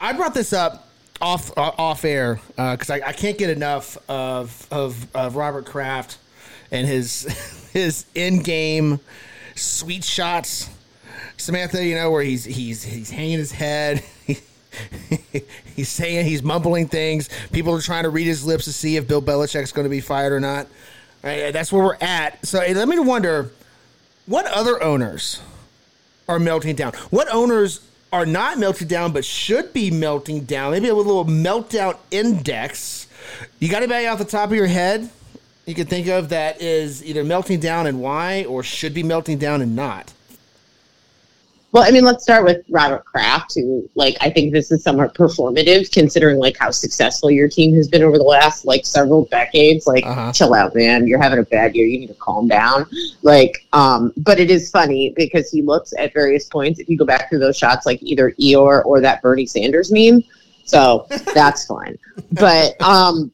I brought this up off off air because uh, I, I can't get enough of, of of Robert Kraft and his his in game sweet shots, Samantha. You know where he's he's he's hanging his head, he, he's saying he's mumbling things. People are trying to read his lips to see if Bill Belichick's going to be fired or not. All right, that's where we're at. So it led me to wonder what other owners are melting down. What owners are not melted down, but should be melting down. Maybe a little meltdown index. You got anybody off the top of your head you can think of that is either melting down and why, or should be melting down and not? Well, I mean, let's start with Robert Kraft, who, like, I think this is somewhat performative considering, like, how successful your team has been over the last, like, several decades. Like, uh-huh. Chill out, man. You're having a bad year. You need to calm down. Like, um, but it is funny because he looks at various points. If you go back through those shots, like either Eeyore or that Bernie Sanders meme. So that's fun. But um,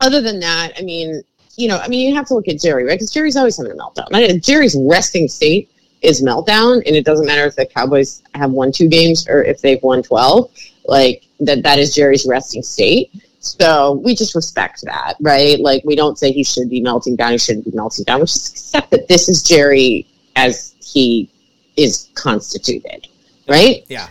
other than that, I mean, you know, I mean, you have to look at Jerry, right? Because Jerry's always having a meltdown. I mean, Jerry's resting state is meltdown, and it doesn't matter if the Cowboys have won two games or if they've won twelve. Like, that that is Jerry's resting state. So we just respect that, right? Like, we don't say he should be melting down, he shouldn't be melting down. We just accept that this is Jerry as he is constituted, right? Yeah.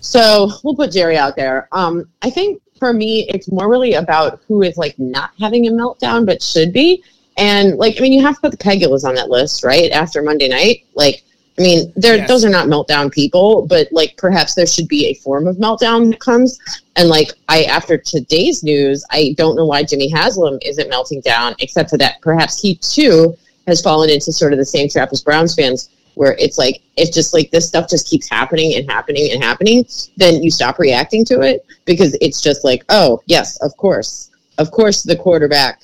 So we'll put Jerry out there. Um, I think for me, it's more really about who is, like, not having a meltdown but should be. And, like, I mean, you have to put the Pegulas on that list, right? After Monday night, like, I mean, yes. Those are not meltdown people, but, like, perhaps there should be a form of meltdown that comes. And, like, I after today's news, I don't know why Jimmy Haslam isn't melting down, except for that perhaps he, too, has fallen into sort of the same trap as Browns fans, where it's, like, it's just, like, this stuff just keeps happening and happening and happening. Then you stop reacting to it because it's just like, oh, yes, of course. Of course the quarterback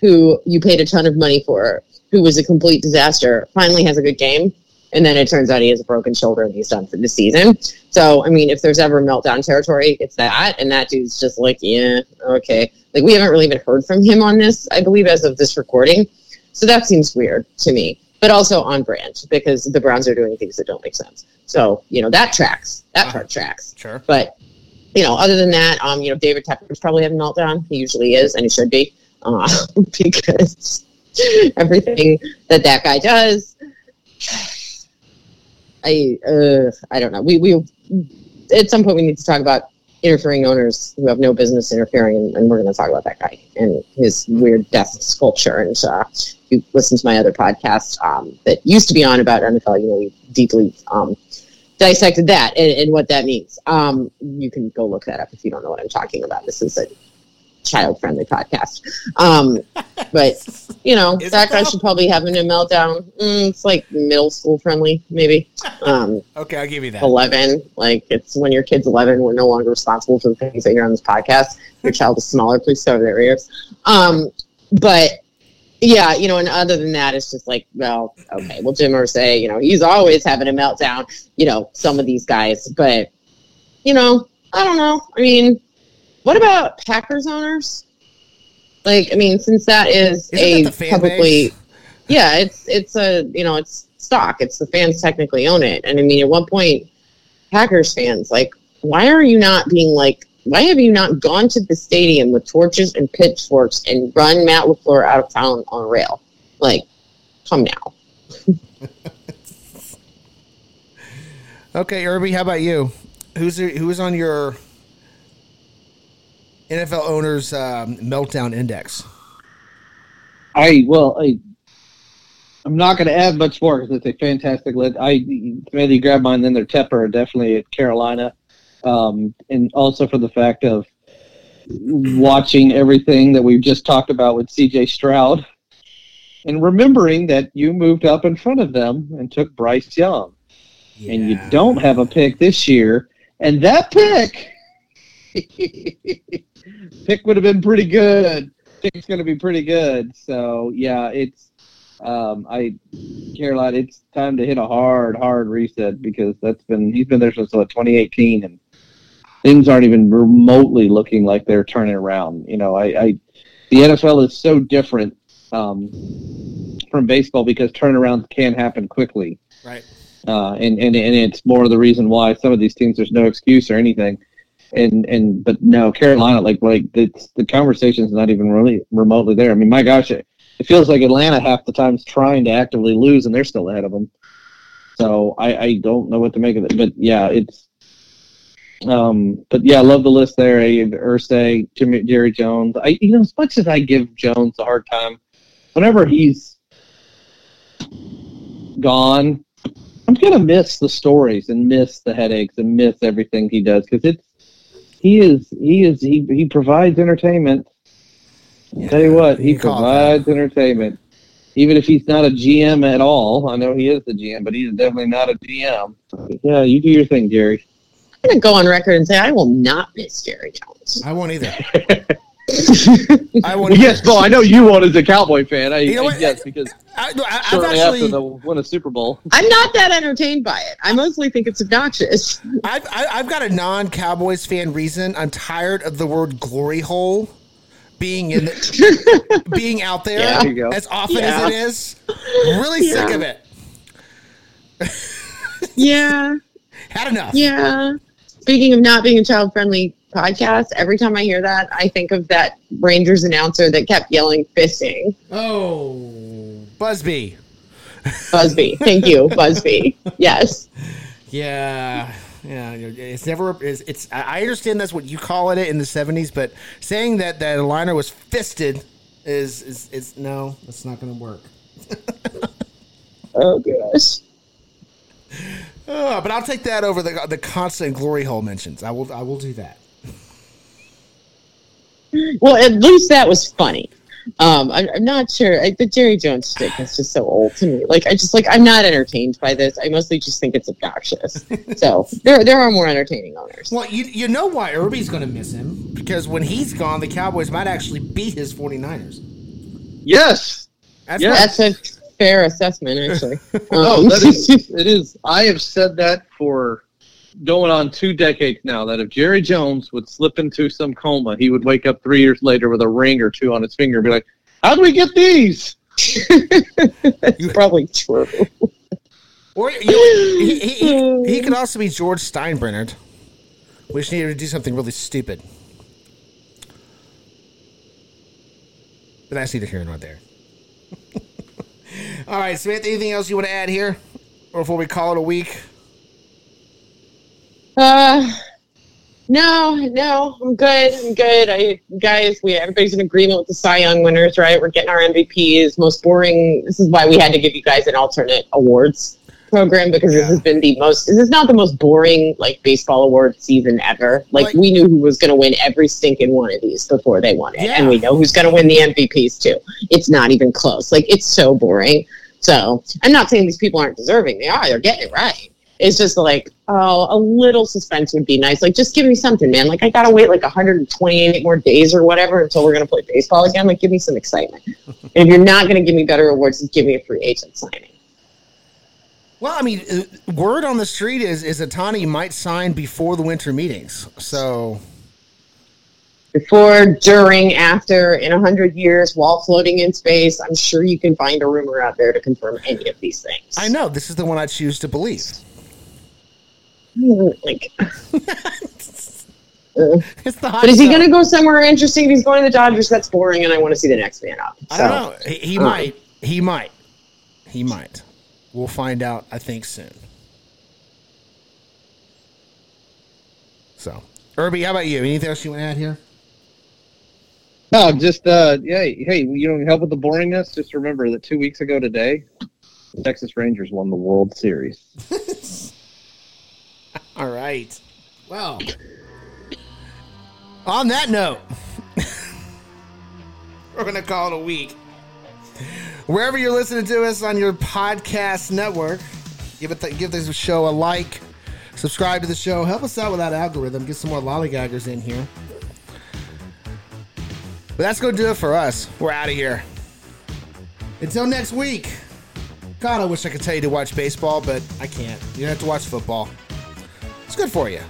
who you paid a ton of money for, who was a complete disaster, finally has a good game. And then it turns out he has a broken shoulder and he's done for the season. So, I mean, if there's ever meltdown territory, it's that. And that dude's just like, yeah, okay. Like, we haven't really even heard from him on this, I believe, as of this recording. So that seems weird to me. But also on brand, because the Browns are doing things that don't make sense. So, you know, that tracks. That uh, part tracks. Sure. But, you know, other than that, um, you know, David Tepper's probably having a meltdown. He usually is, and he should be. Uh, because everything that that guy does... I uh, I don't know. We we at some point we need to talk about interfering owners who have no business interfering, and, and we're going to talk about that guy and his weird death sculpture. And uh, if you listen to my other podcast um, that used to be on about N F L, you know, we deeply um, dissected that and, and what that means. Um, you can go look that up if you don't know what I'm talking about. This is a child-friendly podcast. Um, but, you know, is that guy should probably have him in a meltdown. Mm, it's like middle school-friendly, maybe. Um, okay, I'll give you that. eleven. Like, it's when your kid's eleven, we're no longer responsible for the things that hear on this podcast. Your child is smaller. Please cover their ears. Um, but... Yeah, you know, and other than that, it's just like, well, okay, well, Jim Irsay, you know, he's always having a meltdown, you know, some of these guys. But, you know, I don't know. I mean, what about Packers owners? Like, I mean, since that is Isn't a that publicly, base? yeah, it's, it's a, you know, it's stock. It's the fans technically own it. And I mean, at one point, Packers fans, like, why are you not being like, why have you not gone to the stadium with torches and pitchforks and run Matt LaFleur out of town on a rail? Like, come now. Okay, Irby, how about you? Who's who's on your N F L owners um, meltdown index? I well, I, I'm not going to add much more because it's a fantastic list. I maybe grab mine, then they're Tepper, definitely at Carolina. Um, and also for the fact of watching everything that we've just talked about with C J Stroud and remembering that you moved up in front of them and took Bryce Young. Yeah. And you don't have a pick this year. And that pick, pick would have been pretty good. Pick's going to be pretty good. So, yeah, it's, um, I, Caroline, it's time to hit a hard, hard reset because that's been, he's been there since like, twenty eighteen and things aren't even remotely looking like they're turning around. You know, I, I the N F L is so different um, from baseball because turnarounds can happen quickly. Right. Uh, and, and, and it's more of the reason why some of these teams, there's no excuse or anything. And, and but no, Carolina, like, like it's, the conversation's not even really remotely there. I mean, my gosh, it, it feels like Atlanta half the time is trying to actively lose and they're still ahead of them. So I, I don't know what to make of it, but yeah, it's, Um, but yeah, I love the list there. Irsay, Jimmy, Jerry Jones. I, you know, as much as I give Jones a hard time, whenever he's gone, I'm gonna miss the stories and miss the headaches and miss everything he does because it's he is he is he he provides entertainment. I'll yeah, tell you what, he provides that. entertainment, even if he's not a G M at all. I know he is the G M, but he's definitely not a G M. Yeah, you do your thing, Jerry. I'm going to go on record and say I will not miss Jerry Jones. I won't either. I won't either. Yes, Bo, I know you won't as a Cowboy fan. I, you know I guess because I, I, shortly actually, after they'll win a Super Bowl. I'm not that entertained by it. I mostly think it's obnoxious. I've, I, I've got a non-Cowboys fan reason. I'm tired of the word glory hole being in the, being out there, yeah, there you go. as often yeah. as it is. I'm really yeah. sick of it. yeah. Had enough. Yeah. Speaking of not being a child-friendly podcast, every time I hear that, I think of that Rangers announcer that kept yelling fisting. Oh, Busby. Busby. Thank you, Busby. Yes. Yeah. Yeah. It's never. It's, it's. I understand that's what you call it in the seventies, but saying that that a liner was fisted is is is no, that's not going to work. Oh gosh. Uh, but I'll take that over the the constant glory hole mentions. I will I will do that. Well, at least that was funny. Um, I'm, I'm not sure. I, the Jerry Jones stick is just so old to me. Like I just like I'm not entertained by this. I mostly just think it's obnoxious. So there there are more entertaining owners. Well, you you know why Irby's going to miss him because when he's gone, the Cowboys might actually beat his forty-niners. Yes, that's yes. Right. That's a fair assessment, actually. Um, oh, that is, it is. I have said that for going on two decades now, that if Jerry Jones would slip into some coma, he would wake up three years later with a ring or two on his finger and be like, how do we get these? That's probably true. Or you know, he, he, he, he could also be George Steinbrennard, which needed to do something really stupid. But that's neither here nor there. All right, Samantha, anything else you want to add here or before we call it a week? Uh, no, no, I'm good. I'm good. I guys, we everybody's in agreement with the Cy Young winners, right? We're getting our M V Ps. Most boring. This is why we had to give you guys an alternate awards program because yeah. this has been the most, this is not the most boring, like, baseball award season ever. Like, like we knew who was going to win every stinking one of these before they won it. Yeah. And we know who's going to win the M V Ps, too. It's not even close. Like, it's so boring. So, I'm not saying these people aren't deserving. They are. They're getting it right. It's just like, oh, a little suspense would be nice. Like, just give me something, man. Like, I got to wait, like, one hundred twenty-eight more days or whatever until we're going to play baseball again. Like, give me some excitement. And if you're not going to give me better awards, just give me a free agent signing. Well, I mean, word on the street is, is Otani might sign before the winter meetings. So... Before, during, after, in one hundred years, while floating in space, I'm sure you can find a rumor out there to confirm any of these things. I know. This is the one I choose to believe. Like, uh, it's the but is he going to go somewhere interesting? If he's going to the Dodgers, that's boring, and I want to see the next man up. So, I don't know. He, he um, might. He might. He might. We'll find out, I think, soon. So, Irby, how about you? Anything else you want to add here? No, just, uh, yeah, hey, you don't help with the boringness. Just remember that two weeks ago today, the Texas Rangers won the World Series. All right. Well, on that note, we're going to call it a week. Wherever you're listening to us on your podcast network, give it th- give this show a like, subscribe to the show, help us out with that algorithm, get some more lollygaggers in here. But that's going to do it for us. We're out of here. Until next week. God, I wish I could tell you to watch baseball, but I can't. You have to watch football. It's good for you.